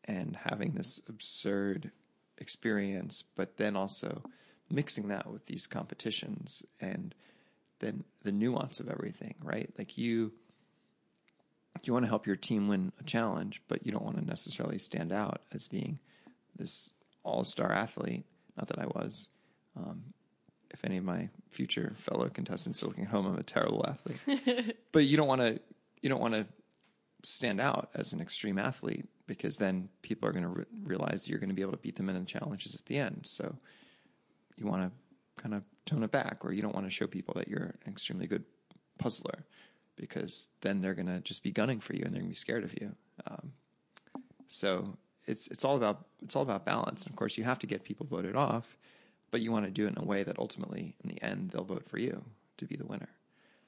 and having this absurd experience, but then also mixing that with these competitions and then the nuance of everything, right? Like you want to help your team win a challenge, but you don't want to necessarily stand out as being this all-star athlete. Not that I was. If any of my future fellow contestants are looking at home, I'm a terrible athlete. But you don't want to stand out as an extreme athlete, because then people are going to realize that you're going to be able to beat them in the challenges at the end. So you want to kind of tone it back, or you don't want to show people that you're an extremely good puzzler, because then they're going to just be gunning for you and they're going to be scared of you. So it's all about balance. And of course, you have to get people voted off, but you want to do it in a way that ultimately, in the end, they'll vote for you to be the winner.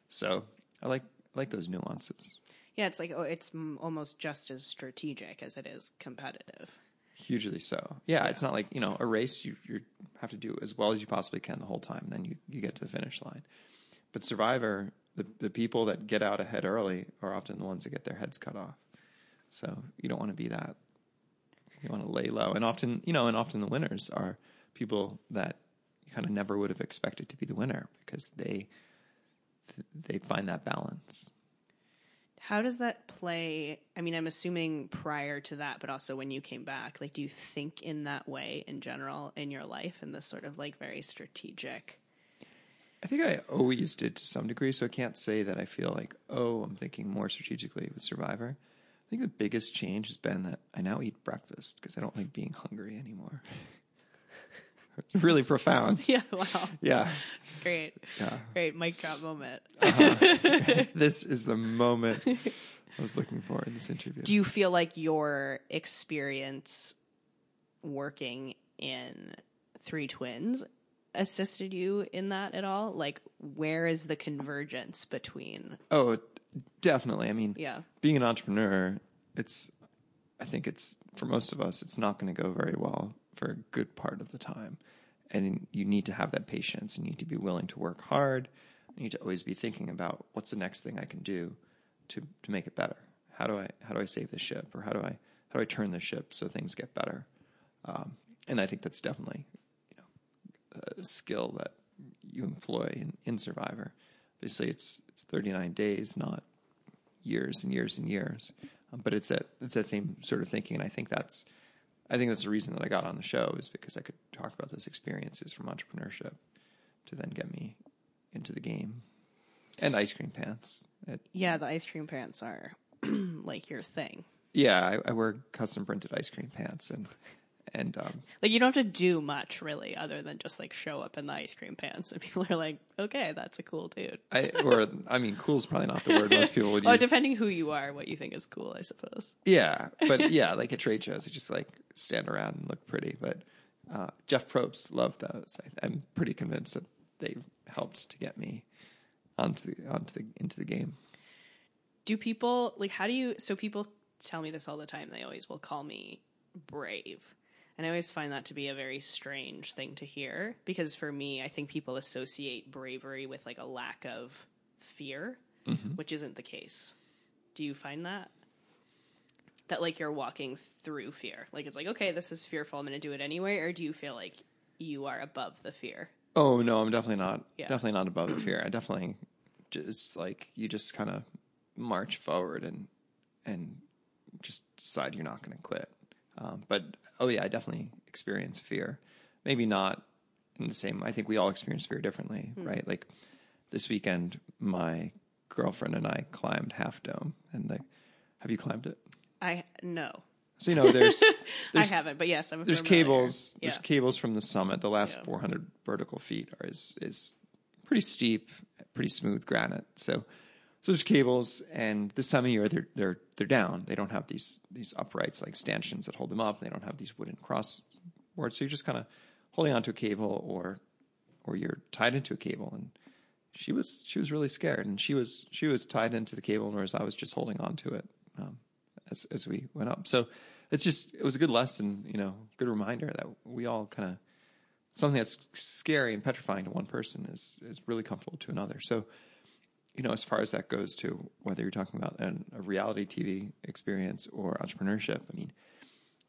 So I like those nuances. Yeah, it's like, oh, it's almost just as strategic as it is competitive. Hugely so. Yeah. It's not like, a race, you have to do as well as you possibly can the whole time, then you get to the finish line. But Survivor, the people that get out ahead early are often the ones that get their heads cut off. So you don't want to be that. You want to lay low. And often, the winners are people that you kind of never would have expected to be the winner, because they find that balance. How does that play? I mean, I'm assuming prior to that, but also when you came back, like, do you think in that way in general in your life, in this sort of like very strategic? I think I always did to some degree. So I can't say that I feel like, oh, I'm thinking more strategically with Survivor. I think the biggest change has been that I now eat breakfast because I don't like being hungry anymore. Really profound. Yeah. Wow. Yeah. It's great. Yeah. Great mic drop moment. This is the moment I was looking for in this interview. Do you feel like your experience working in Three Twins assisted you in that at all? Like, where is the convergence between? Oh, definitely. I mean, yeah. Being an entrepreneur, I think for most of us, it's not going to go very well for a good part of the time. And you need to have that patience. You need to be willing to work hard. You need to always be thinking about, what's the next thing I can do to make it better? How do I save the ship? Or how do I turn the ship so things get better? And I think that's definitely, a skill that you employ in Survivor. Obviously it's 39 days, not years and years and years. But it's that same sort of thinking. And I think that's the reason that I got on the show, is because I could talk about those experiences from entrepreneurship to then get me into the game. And ice cream pants. The ice cream pants are like your thing. Yeah, I wear custom printed ice cream pants, and And like, you don't have to do much really other than just like show up in the ice cream pants, and people are like, okay, that's a cool dude. I mean, cool's probably not the word most people would use. Oh, depending who you are, what you think is cool, I suppose. Yeah. But yeah, like at trade shows, you just like stand around and look pretty. But Jeff Probst loved those. I'm pretty convinced that they helped to get me into the game. Do people like, how do you, so people tell me this all the time. They always will call me brave. And I always find that to be a very strange thing to hear, because for me, I think people associate bravery with like a lack of fear, mm-hmm. which isn't the case. Do you find that? That like you're walking through fear? Like it's like, okay, this is fearful, I'm going to do it anyway? Or do you feel like you are above the fear? Oh, no, I'm definitely not. Yeah. Definitely not above the fear. I definitely just like, you just kind of march forward and just decide you're not going to quit. But, oh yeah, I definitely experience fear. Maybe not in the same, I think we all experience fear differently, right? Like this weekend, my girlfriend and I climbed Half Dome, and have you climbed it? No. So, you know, there's I haven't, but yes, I'm familiar. There's cables from the summit. The last 400 vertical feet is pretty steep, pretty smooth granite. So there's cables, and this time of year they're down. They don't have these uprights like stanchions that hold them up. They don't have these wooden crossboards. So you're just kind of holding onto a cable, or you're tied into a cable. And she was really scared, and she was tied into the cable, whereas I was just holding onto it as we went up. So it was a good lesson, you know, good reminder that we all kind of, something that's scary and petrifying to one person is really comfortable to another. So, you know, as far as that goes, to whether you're talking about a reality TV experience or entrepreneurship, I mean,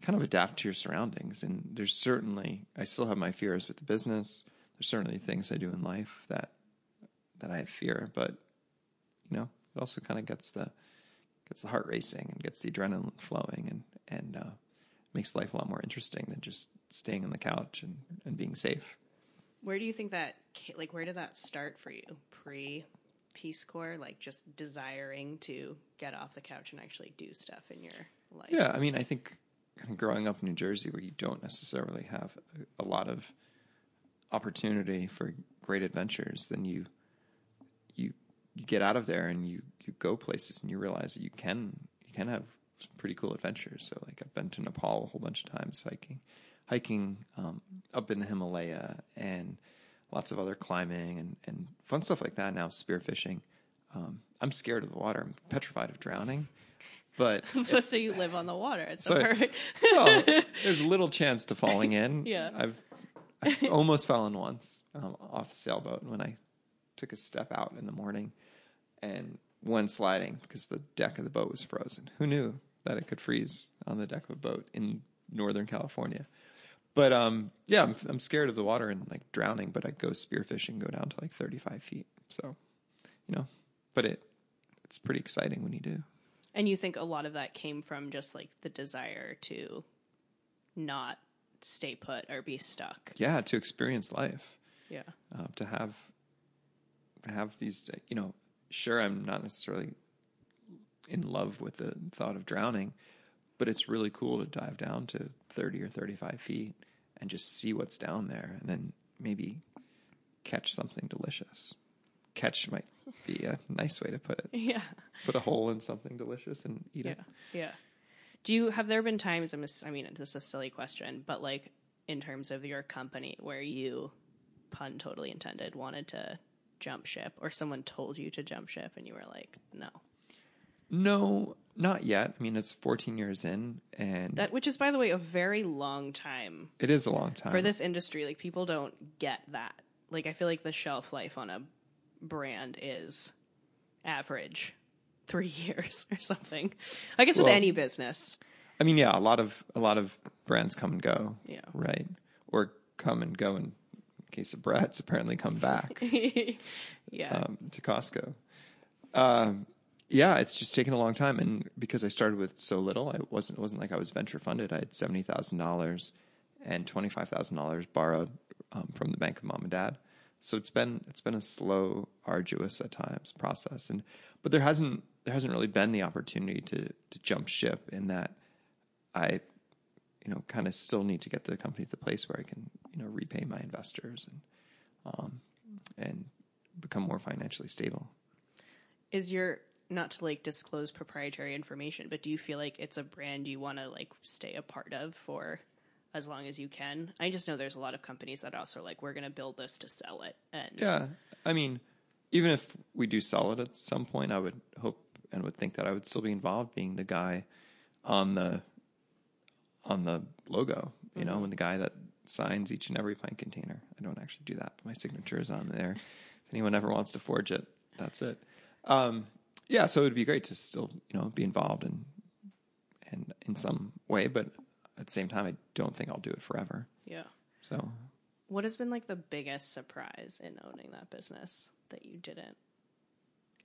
kind of adapt to your surroundings. And there's certainly, I still have my fears with the business. There's certainly things I do in life that I fear, but you know, it also kind of gets the heart racing and gets the adrenaline flowing, and makes life a lot more interesting than just staying on the couch and being safe. Where do you think that, like, where did that start for you pre Peace Corps, like just desiring to get off the couch and actually do stuff in your life? Yeah, I mean, I think kind of growing up in New Jersey, where you don't necessarily have a lot of opportunity for great adventures, then you get out of there and you go places, and you realize that you can have some pretty cool adventures. So like I've been to Nepal a whole bunch of times hiking up in the Himalaya, and lots of other climbing and fun stuff like that. Now spearfishing. I'm scared of the water. I'm petrified of drowning. But so you live on the water. It's so perfect. Well, there's little chance to falling in. Yeah, I've almost fallen once off the sailboat when I took a step out in the morning, and went sliding because the deck of the boat was frozen. Who knew that it could freeze on the deck of a boat in Northern California? But yeah, I'm scared of the water and like drowning, but I go spearfishing, go down to like 35 feet. So, you know, but it's pretty exciting when you do. And you think a lot of that came from just like the desire to not stay put or be stuck. Yeah, to experience life. Yeah. To have these, you know, sure, I'm not necessarily in love with the thought of drowning, but it's really cool to dive down to 30 or 35 feet and just see what's down there, and then maybe catch something delicious. Catch might be a nice way to put it. Yeah. Put a hole in something delicious and eat it. Yeah. Do you, have there been times, I mean, this is a silly question, but like in terms of your company where you, pun totally intended, wanted to jump ship, or someone told you to jump ship and you were like, no? No, not yet. I mean, it's 14 years in, and that, which is, by the way, a very long time. It is a long time for this industry. Like, people don't get that. Like, I feel like the shelf life on a brand is average 3 years or something. I guess, well, with any business. I mean, yeah, a lot of brands come and go. Yeah. Right. Or come and go, in case of Brad's, apparently come back. Yeah. To Costco. Yeah, it's just taken a long time, and because I started with so little, it wasn't like I was venture funded. I had $70,000 and $25,000 borrowed from the bank of mom and dad. So it's been a slow, arduous at times process, but there hasn't really been the opportunity to jump ship, in that I you know, kind of still need to get the company to the place where I can, you know, repay my investors and become more financially stable. Is your, not to like disclose proprietary information, but do you feel like it's a brand you want to like stay a part of for as long as you can? I just know there's a lot of companies that also like, we're going to build this to sell it. And yeah, I mean, even if we do sell it at some point, I would hope and would think that I would still be involved being the guy on the logo, you know, and the guy that signs each and every pint container. I don't actually do that, but my signature is on there. If anyone ever wants to forge it, that's it. Yeah, so it would be great to still, you know, be involved and in some way, but at the same time, I don't think I'll do it forever. Yeah. So what has been like the biggest surprise in owning that business that you didn't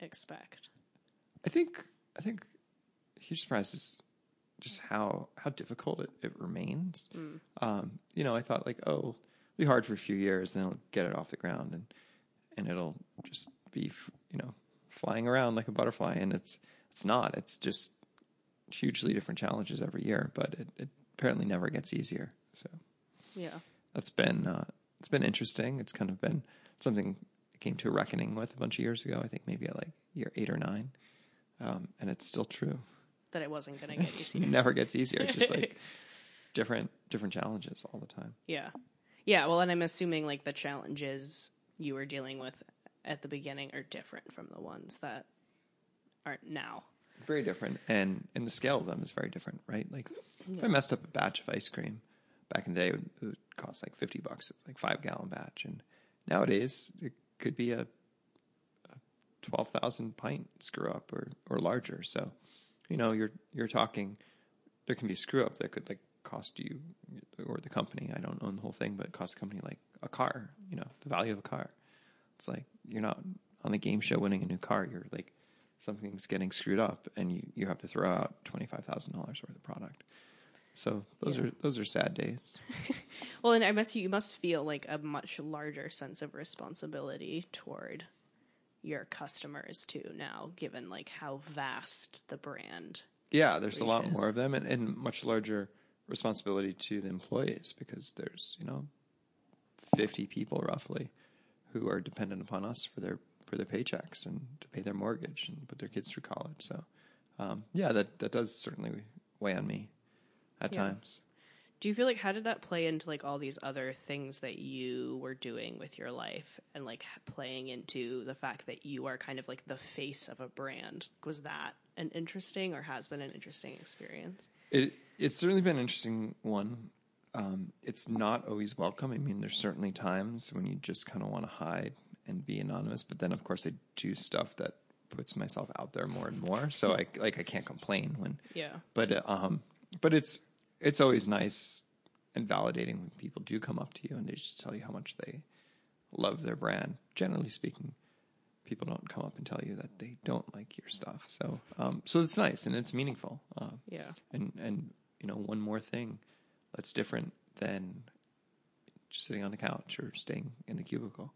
expect? I think a huge surprise is just how difficult it remains. Mm. You know, I thought like, oh, it'll be hard for a few years, then I'll get it off the ground and it'll just be, you know, flying around like a butterfly. And it's not, it's just hugely different challenges every year, but it apparently never gets easier. So yeah, that's been, it's been interesting. It's kind of been something I came to a reckoning with a bunch of years ago, I think maybe at like year 8 or 9. And it's still true that it wasn't going to get easier. It never gets easier. It's just like different challenges all the time. Yeah. Yeah. Well, and I'm assuming like the challenges you were dealing with at the beginning are different from the ones that are now. Very different. And the scale of them is very different, right? Like if I messed up a batch of ice cream back in the day, it would cost like $50, like 5-gallon batch. And nowadays it could be a 12,000 pint screw up or larger. So, you know, you're talking, there can be a screw up that could like cost you or the company. I don't own the whole thing, but it costs the company like a car, you know, the value of a car. It's like, you're not on the game show winning a new car. You're like, something's getting screwed up and you have to throw out $25,000 worth of product. So those are sad days. Well, and you must feel like a much larger sense of responsibility toward your customers too now, given like how vast the brand. Yeah. There's a lot more of them and much larger responsibility to the employees because there's, you know, 50 people roughly who are dependent upon us for their paychecks and to pay their mortgage and put their kids through college. So, yeah, that does certainly weigh on me at times. Do you feel like, how did that play into like all these other things that you were doing with your life and like playing into the fact that you are kind of like the face of a brand? Was that an interesting or has been an interesting experience? It's certainly been an interesting one. It's not always welcome. I mean, there's certainly times when you just kind of want to hide and be anonymous, but then of course I do stuff that puts myself out there more and more. So I can't complain but it's always nice and validating when people do come up to you and they just tell you how much they love their brand. Generally speaking, people don't come up and tell you that they don't like your stuff. So, so it's nice and it's meaningful. And you know, one more thing that's different than just sitting on the couch or staying in the cubicle.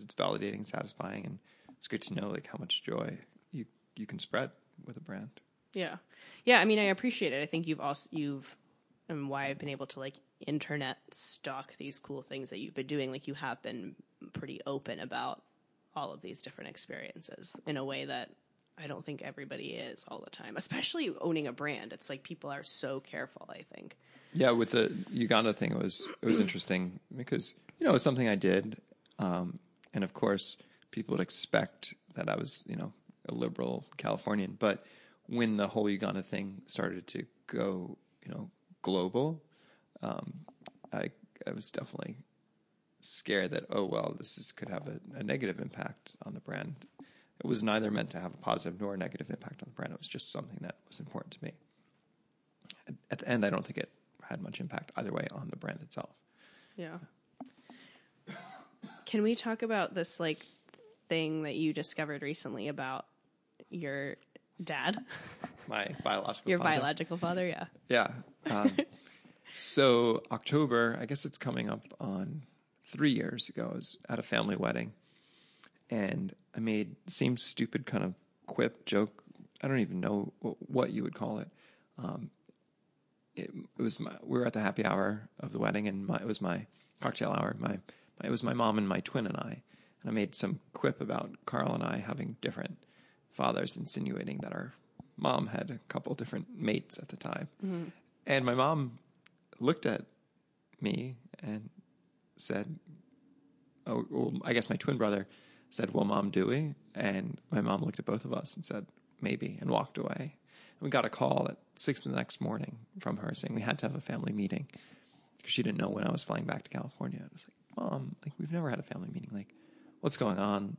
It's validating, satisfying, and it's great to know like how much joy you can spread with a brand. Yeah. Yeah. I mean, I appreciate it. I think and why I've been able to like internet stock these cool things that you've been doing. Like you have been pretty open about all of these different experiences in a way that I don't think everybody is all the time, especially owning a brand. It's like people are so careful, I think. Yeah. With the Uganda thing, it was interesting because, you know, it was something I did. And of course people would expect that I was, you know, a liberal Californian, but when the whole Uganda thing started to go, you know, global, I was definitely scared that, oh, well, could have a negative impact on the brand. It was neither meant to have a positive nor a negative impact on the brand. It was just something that was important to me. At the end, I don't think it had much impact either way on the brand itself. Yeah. Can we talk about this, like, thing that you discovered recently about your dad? My biological father. Your biological father, yeah. Yeah. So October, I guess it's coming up on 3 years ago, I was at a family wedding, and I made the same stupid kind of quip joke. I don't even know what you would call it. it was my, we were at the happy hour of the wedding, and it was my cocktail hour. It was my mom and my twin and I. And I made some quip about Carl and I having different fathers, insinuating that our mom had a couple different mates at the time. Mm-hmm. And my mom looked at me and said, oh, well, I guess my twin brother said, well, Mom, do we? And my mom looked at both of us and said, maybe, and walked away. And we got a call at 6 the next morning from her saying we had to have a family meeting because she didn't know when I was flying back to California. I was like, Mom, like, we've never had a family meeting. Like, what's going on?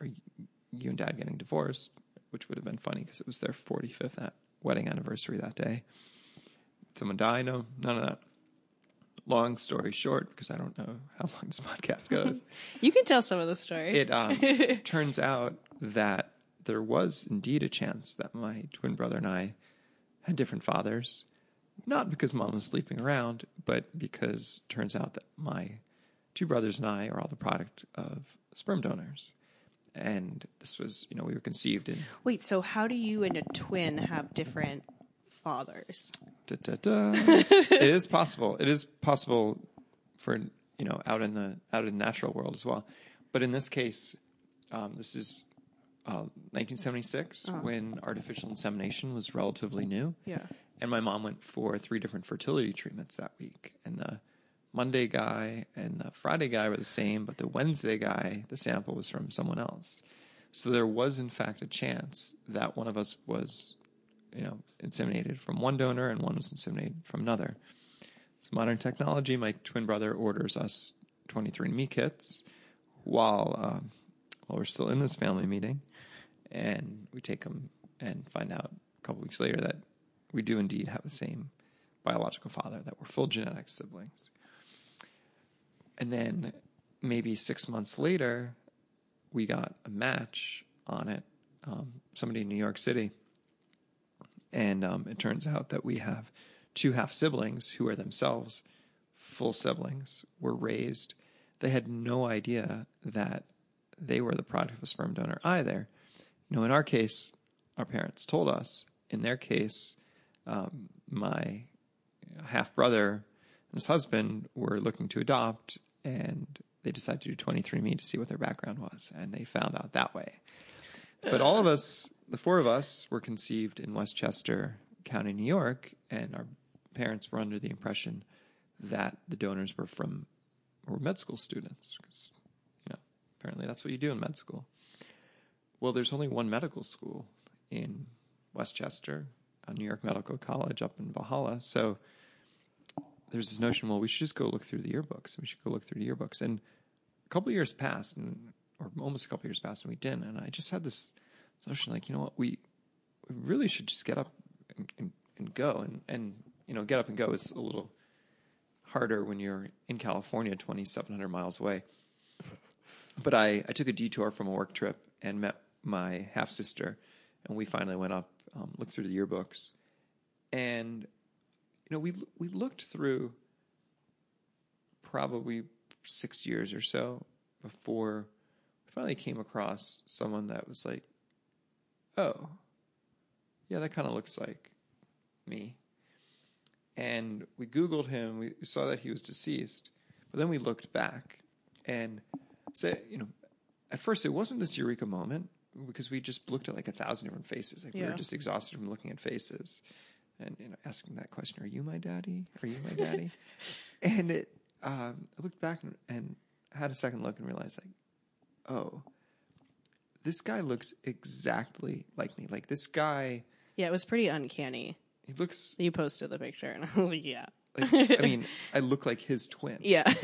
Are you and Dad getting divorced? Which would have been funny because it was their 45th wedding anniversary that day. Did someone die? No, none of that. Long story short, because I don't know how long this podcast goes. You can tell some of the story. It turns out that there was indeed a chance that my twin brother and I had different fathers. Not because Mom was sleeping around, but because it turns out that my two brothers and I are all the product of sperm donors. And this was, you know, we were conceived in... Wait, so how do you and a twin have different fathers? Da, da, da. It is possible. It is possible for, you know, out in the natural world as well. But in this case, this is 1976 when artificial insemination was relatively new. Yeah. And my mom went for 3 different fertility treatments that week. And the Monday guy and the Friday guy were the same, but the Wednesday guy, the sample was from someone else. So there was, in fact, a chance that one of us was, you know, inseminated from one donor and one was inseminated from another. So modern technology, my twin brother orders us 23andMe kits while we're still in this family meeting, and we take them and find out a couple weeks later that we do indeed have the same biological father, that we're full genetic siblings. And then maybe 6 months later, we got a match on it, somebody in New York City. And it turns out that we have 2 half-siblings who are themselves full siblings, were raised. They had no idea that they were the product of a sperm donor either. You know, in our case, our parents told us. In their case, my half-brother and his husband were looking to adopt, and they decided to do 23andMe to see what their background was, and they found out that way. But all of us... The 4 of us were conceived in Westchester County, New York, and our parents were under the impression that the donors were med school students, because, you know, apparently that's what you do in med school. Well, there's only one medical school in Westchester, New York Medical College up in Valhalla, so there's this notion, well, we should just go look through the yearbooks. And a couple of years passed, or almost a couple of years passed, and we didn't, and I just had this... So she's like, you know what, we really should just get up and go. And, you know, get up and go is a little harder when you're in California, 2,700 miles away. But I took a detour from a work trip and met my half-sister, and we finally went up, looked through the yearbooks. And, you know, we looked through probably 6 years or so before we finally came across someone that was like, oh, yeah, that kind of looks like me. And we Googled him. We saw that he was deceased. But then we looked back and said, you know, at first it wasn't this eureka moment because we just looked at like 1,000 different faces. Like we were just exhausted from looking at faces and, you know, asking that question, are you my daddy? Are you my daddy? And it, I looked back and had a second look and realized like, oh, this guy looks exactly like me. Like this guy. Yeah, it was pretty uncanny. He looks. You posted the picture, and I was like, yeah. Like, I mean, I look like his twin. Yeah.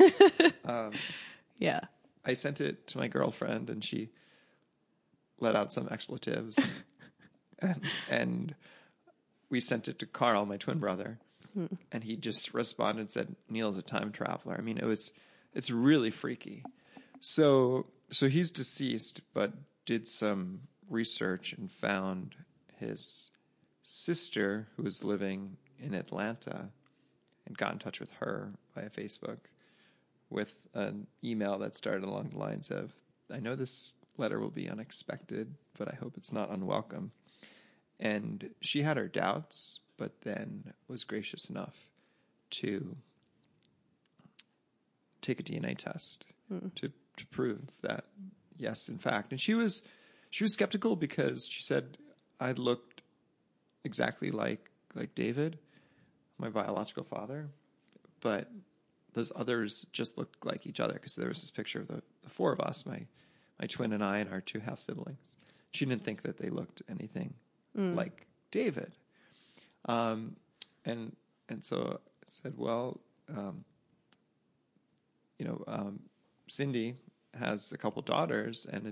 Yeah. I sent it to my girlfriend, and she let out some expletives, and we sent it to Carl, my twin brother, and he just responded and said, "Neal's a time traveler." I mean, it's really freaky. So he's deceased, but. Did some research and found his sister who was living in Atlanta and got in touch with her via Facebook with an email that started along the lines of, I know this letter will be unexpected, but I hope it's not unwelcome. And she had her doubts, but then was gracious enough to take a DNA test to prove that, yes, in fact. And she was skeptical because she said, I looked exactly like David, my biological father, but those others just looked like each other because there was this picture of the four of us, my twin and I and our two half-siblings. She didn't think that they looked anything like David. And so I said, well, Cindy has a couple daughters, and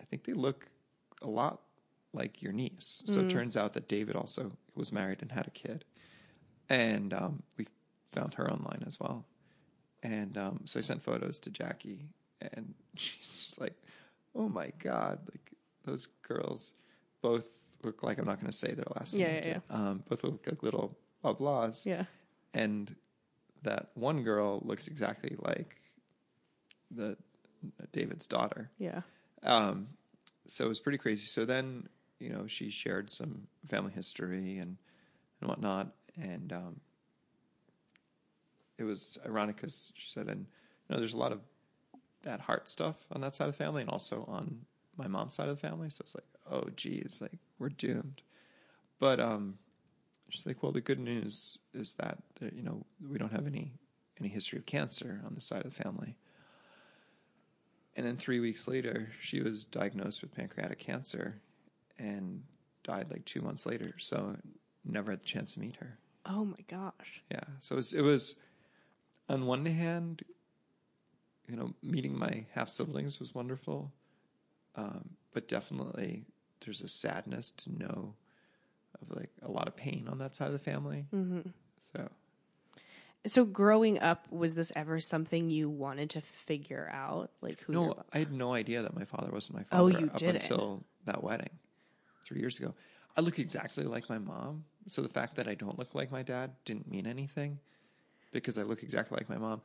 I think they look a lot like your niece. So it turns out that David also was married and had a kid. And we found her online as well. And so I sent photos to Jackie, and she's just like, oh my God, like those girls both look like, I'm not going to say their last name. Yeah. Both look like little blah blahs. Yeah. And that one girl looks exactly like the David's daughter. Yeah. So it was pretty crazy. So then, she shared some family history and whatnot. And it was ironic because she said, there's a lot of bad heart stuff on that side of the family and also on my mom's side of the family. So it's like, oh, geez, like we're doomed. But she's like, well, the good news is that, we don't have any history of cancer on the side of the family. And then 3 weeks later, she was diagnosed with pancreatic cancer and died like 2 months later. So never had the chance to meet her. Oh, my gosh. Yeah. So it was on one hand, meeting my half-siblings was wonderful. But definitely there's a sadness to know of like a lot of pain on that side of the family. Mm-hmm. So growing up, was this ever something you wanted to figure out? Like who? No, I had no idea that my father wasn't my father until that wedding 3 years ago. I look exactly like my mom. So the fact that I don't look like my dad didn't mean anything because I look exactly like my mom.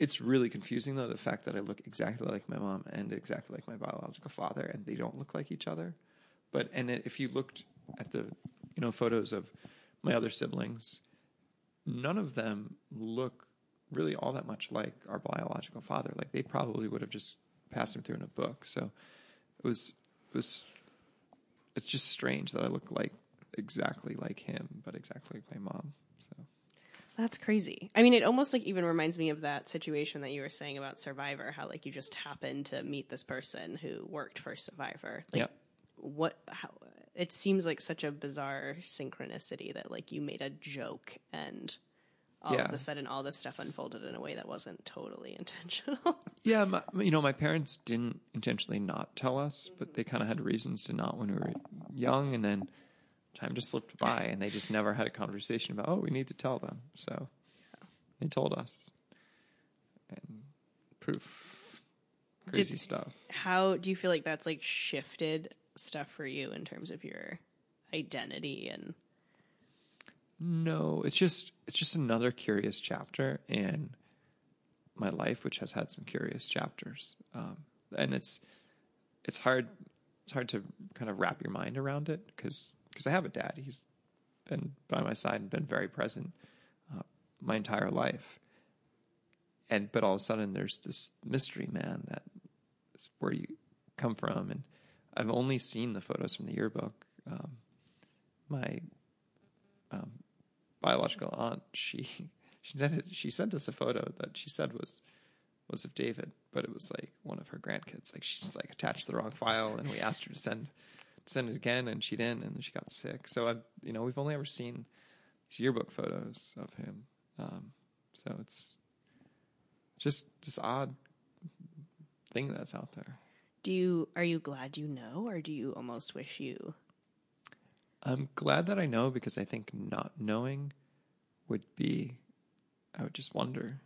It's really confusing, though, the fact that I look exactly like my mom and exactly like my biological father, and they don't look like each other. But if you looked at the photos of my other siblings, none of them look really all that much like our biological father. Like they probably would have just passed him through in a book. So it's just strange that I look like exactly like him, but exactly like my mom. So that's crazy. I mean, it almost like even reminds me of that situation that you were saying about Survivor, how like you just happened to meet this person who worked for Survivor. Like, yep. It seems like such a bizarre synchronicity that like you made a joke and all of a sudden all this stuff unfolded in a way that wasn't totally intentional. Yeah. My parents didn't intentionally not tell us, but they kind of had reasons to not when we were young. And then time just slipped by and they just never had a conversation about, oh, we need to tell them. So they told us and poof. Crazy stuff. How do you feel like that's like shifted stuff for you in terms of your identity? And no, it's just another curious chapter in my life, which has had some curious chapters, and it's hard to kind of wrap your mind around it because I have a dad. He's been by my side and been very present my entire life. But all of a sudden, there's this mystery man that's where you come from. And I've only seen the photos from the yearbook. My biological aunt, she sent us a photo that she said was of David, but it was like one of her grandkids. Like she's like attached the wrong file, and we asked her to send it again, and she didn't, and she got sick. So we've only ever seen these yearbook photos of him. So it's just this odd thing that's out there. Are you glad you know, or do you almost wish you? I'm glad that I know because I think not knowing I would just wonder,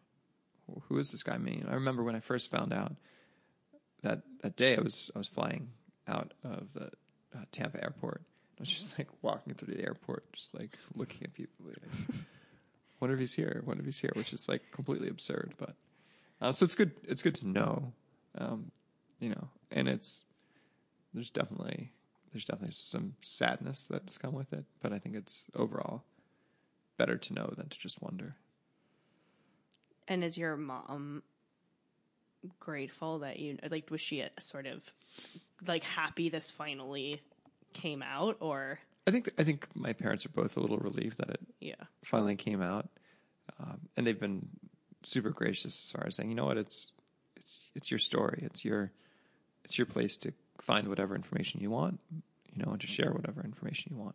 who is this guy? I remember when I first found out that day I was flying out of the Tampa airport. I was just like walking through the airport, just like looking at people. Like, wonder if he's here. Wonder if he's here, which is like completely absurd, but. So it's good. It's good to know, and there's definitely there's definitely some sadness that's come with it, but I think it's overall better to know than to just wonder. And is your mom grateful that you, like, was she sort of like happy this finally came out, or? I think my parents are both a little relieved that it finally came out. And they've been super gracious as far as saying, you know what, it's your story. It's your place to find whatever information you want, you know, and to share whatever information you want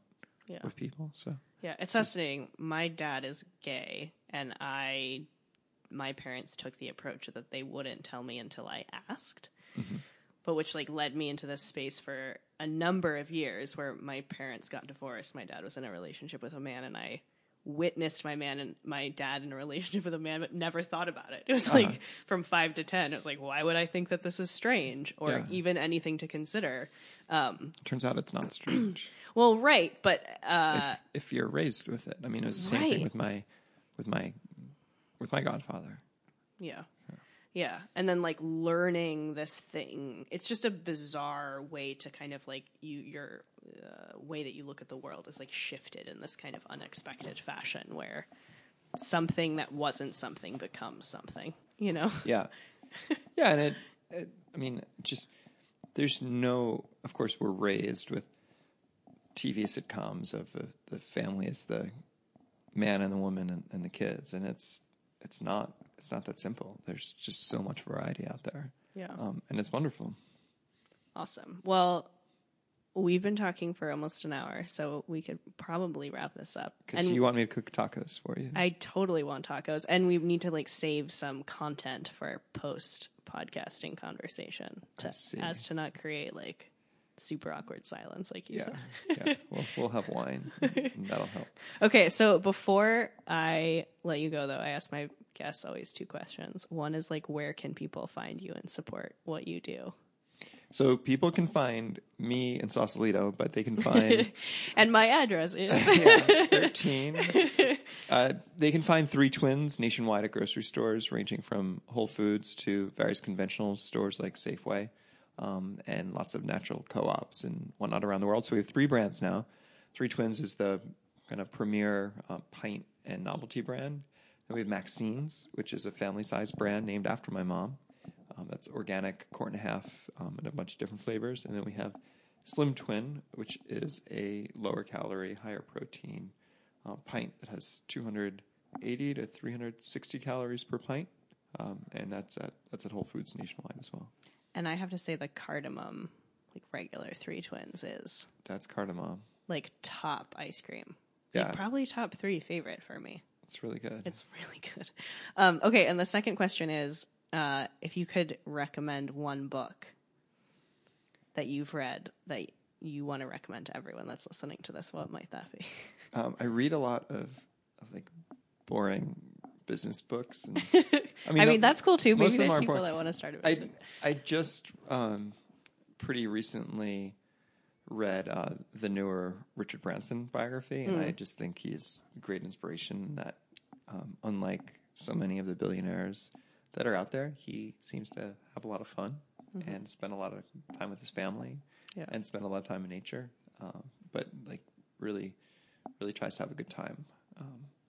with people. So it's fascinating. My dad is gay, and my parents took the approach that they wouldn't tell me until I asked, but which like led me into this space for a number of years where my parents got divorced. My dad was in a relationship with a man, and I witnessed my dad in a relationship with a man, but never thought about it. It was like from 5 to 10, it was like, why would I think that this is strange or even anything to consider? Turns out it's not strange. Well, right. But, if you're raised with it, I mean, it was the same thing with my godfather. Yeah. And then like learning this thing, it's just a bizarre way to kind of like your way that you look at the world is like shifted in this kind of unexpected fashion where something that wasn't something becomes something, you know? Yeah. Yeah. And it I mean, just, of course we're raised with TV sitcoms of the family is the man and the woman and the kids. And it's not that simple. There's just so much variety out there. Yeah. And it's wonderful. Awesome. Well, we've been talking for almost an hour, so we could probably wrap this up. Because you want me to cook tacos for you. I totally want tacos. And we need to like save some content for post-podcasting conversation as to not create like super awkward silence like you said. Yeah. We'll have wine. And that'll help. Okay. So before I let you go, though, I asked my guests always two questions. One is like, where can people find you and support what you do? So people can find me in Sausalito, but they can find... and my address is... 13. They can find Three Twins nationwide at grocery stores, ranging from Whole Foods to various conventional stores like Safeway, and lots of natural co-ops and whatnot around the world. So we have three brands now. Three Twins is the kind of premier pint and novelty brand. Then we have Maxine's, which is a family-sized brand named after my mom. That's organic, quart and a half, and a bunch of different flavors. And then we have Slim Twin, which is a lower calorie, higher protein pint that has 280 to 360 calories per pint. And that's at Whole Foods nationwide as well. And I have to say the cardamom, like regular Three Twins is... That's cardamom. Like top ice cream. Yeah. Like probably top three favorite for me. It's really good. Okay. And the second question is, if you could recommend one book that you've read that you want to recommend to everyone that's listening to this, what might that be? I read a lot of like boring business books. And, I mean that's cool too. Maybe there's people that want to start a business. I just pretty recently read the newer Richard Branson biography, and I just think he's a great inspiration that unlike so many of the billionaires that are out there, he seems to have a lot of fun and spend a lot of time with his family and spend a lot of time in nature, but like really, really tries to have a good time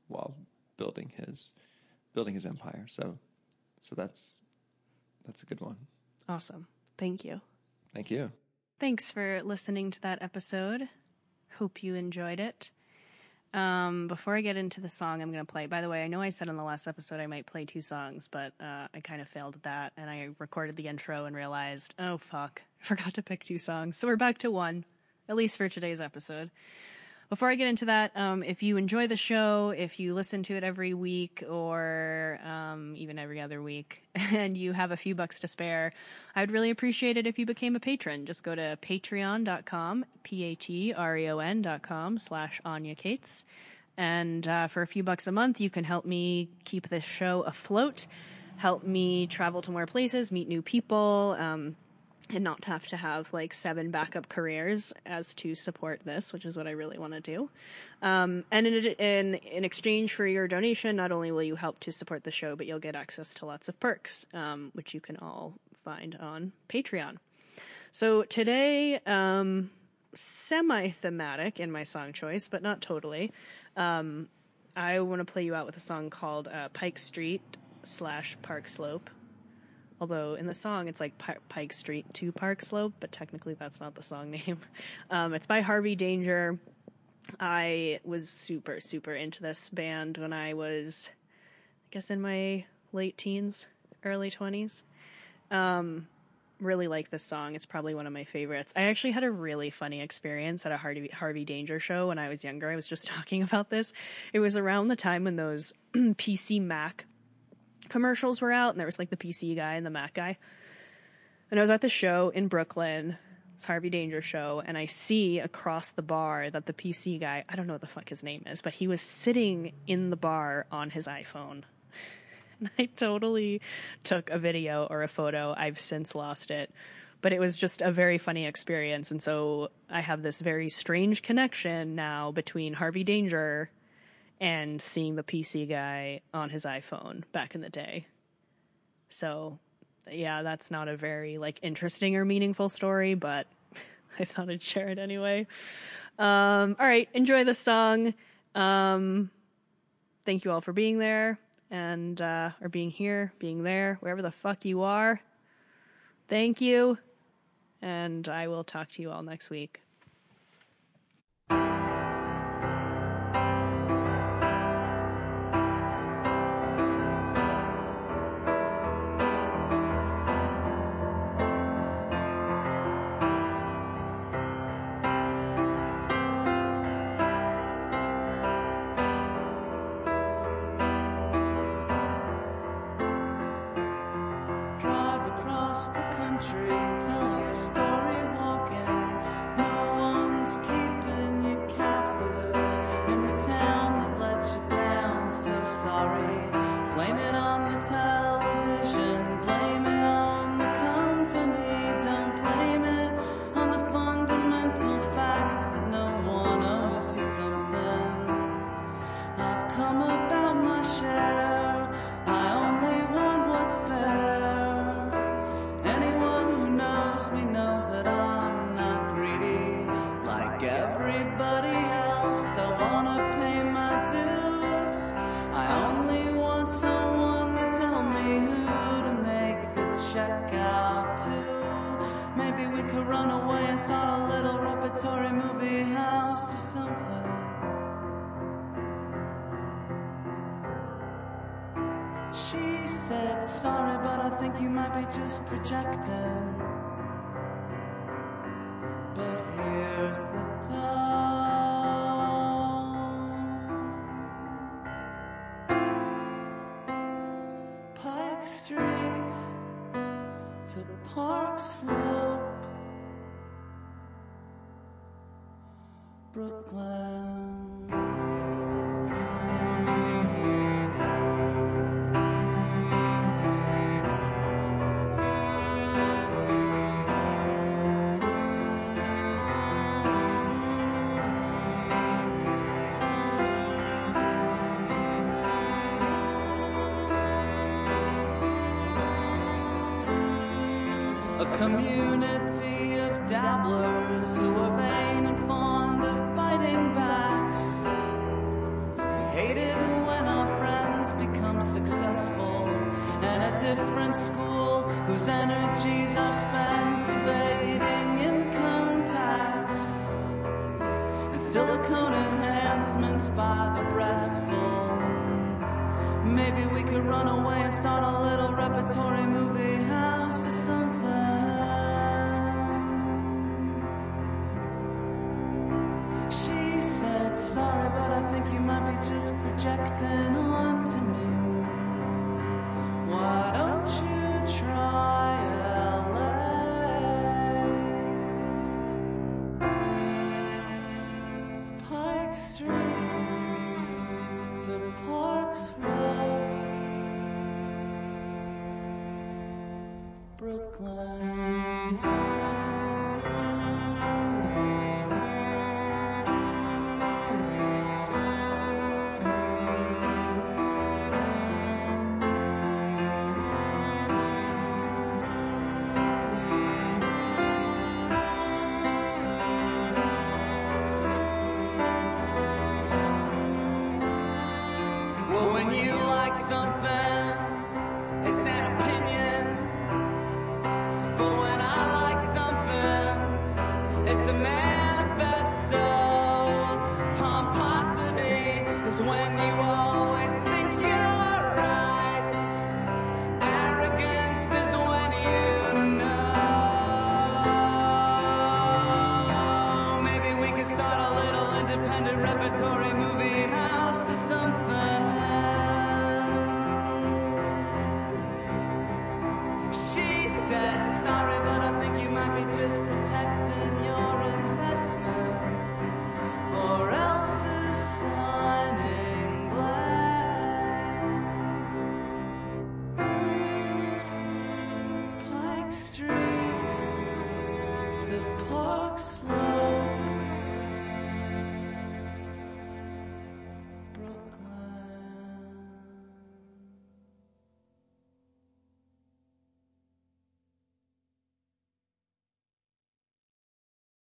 while building his empire. So that's a good one. Awesome. Thank you. Thank you. Thanks for listening to that episode. Hope you enjoyed it. Before I get into the song I'm going to play, by the way, I know I said on the last episode I might play two songs, but I kind of failed at that, and I recorded the intro and realized, oh, fuck, I forgot to pick two songs. So we're back to one, at least for today's episode. Before I get into that, if you enjoy the show, if you listen to it every week or even every other week, and you have a few bucks to spare, I would really appreciate it if you became a patron. Just go to patreon.com, patreon.com/Anya Kaats. And for a few bucks a month, you can help me keep this show afloat, help me travel to more places, meet new people, and not have to have like 7 backup careers as to support this, which is what I really want to do. And in exchange for your donation, not only will you help to support the show, but you'll get access to lots of perks, which you can all find on Patreon. So today, semi-thematic in my song choice, but not totally. I want to play you out with a song called Pike Street / Park Slope. Although in the song, it's like Pike Street to Park Slope, but technically that's not the song name. It's by Harvey Danger. I was super, super into this band when I was, I guess, in my late teens, early 20s. Really like this song. It's probably one of my favorites. I actually had a really funny experience at a Harvey Danger show when I was younger. I was just talking about this. It was around the time when those PC Mac commercials were out, and there was like the PC guy and the Mac guy. And I was at the show in Brooklyn. It's Harvey Danger show, and I see across the bar that the PC guy, I don't know what the fuck his name is, but he was sitting in the bar on his iPhone. And I totally took a video or a photo. I've since lost it, but it was just a very funny experience. And so I have this very strange connection now between Harvey Danger and seeing the PC guy on his iPhone back in the day. So yeah, that's not a very like interesting or meaningful story, but I thought I'd share it anyway. All right, enjoy the song. Thank you all for being there and or being here, being there, wherever the fuck you are. Thank you, and I will talk to you all next week. A community of dabblers who are vain and fond of biting backs. We hate it when our friends become successful, and a different school whose energies are spent evading income tax, and silicone enhancements by the breastful. Maybe we could run away and start a little repertory movie house or something. Sorry, but I think you might be just projecting onto me. Why don't you try LA? Pike Street to Park Slope, Brooklyn. like something, it's an opinion. But when I like something, it's a manifesto. Pomposity is when you always think you're right. Arrogance is when you know. Maybe we could start a little independent repertory movie house or something. She said, sorry, but I think you might be just protecting your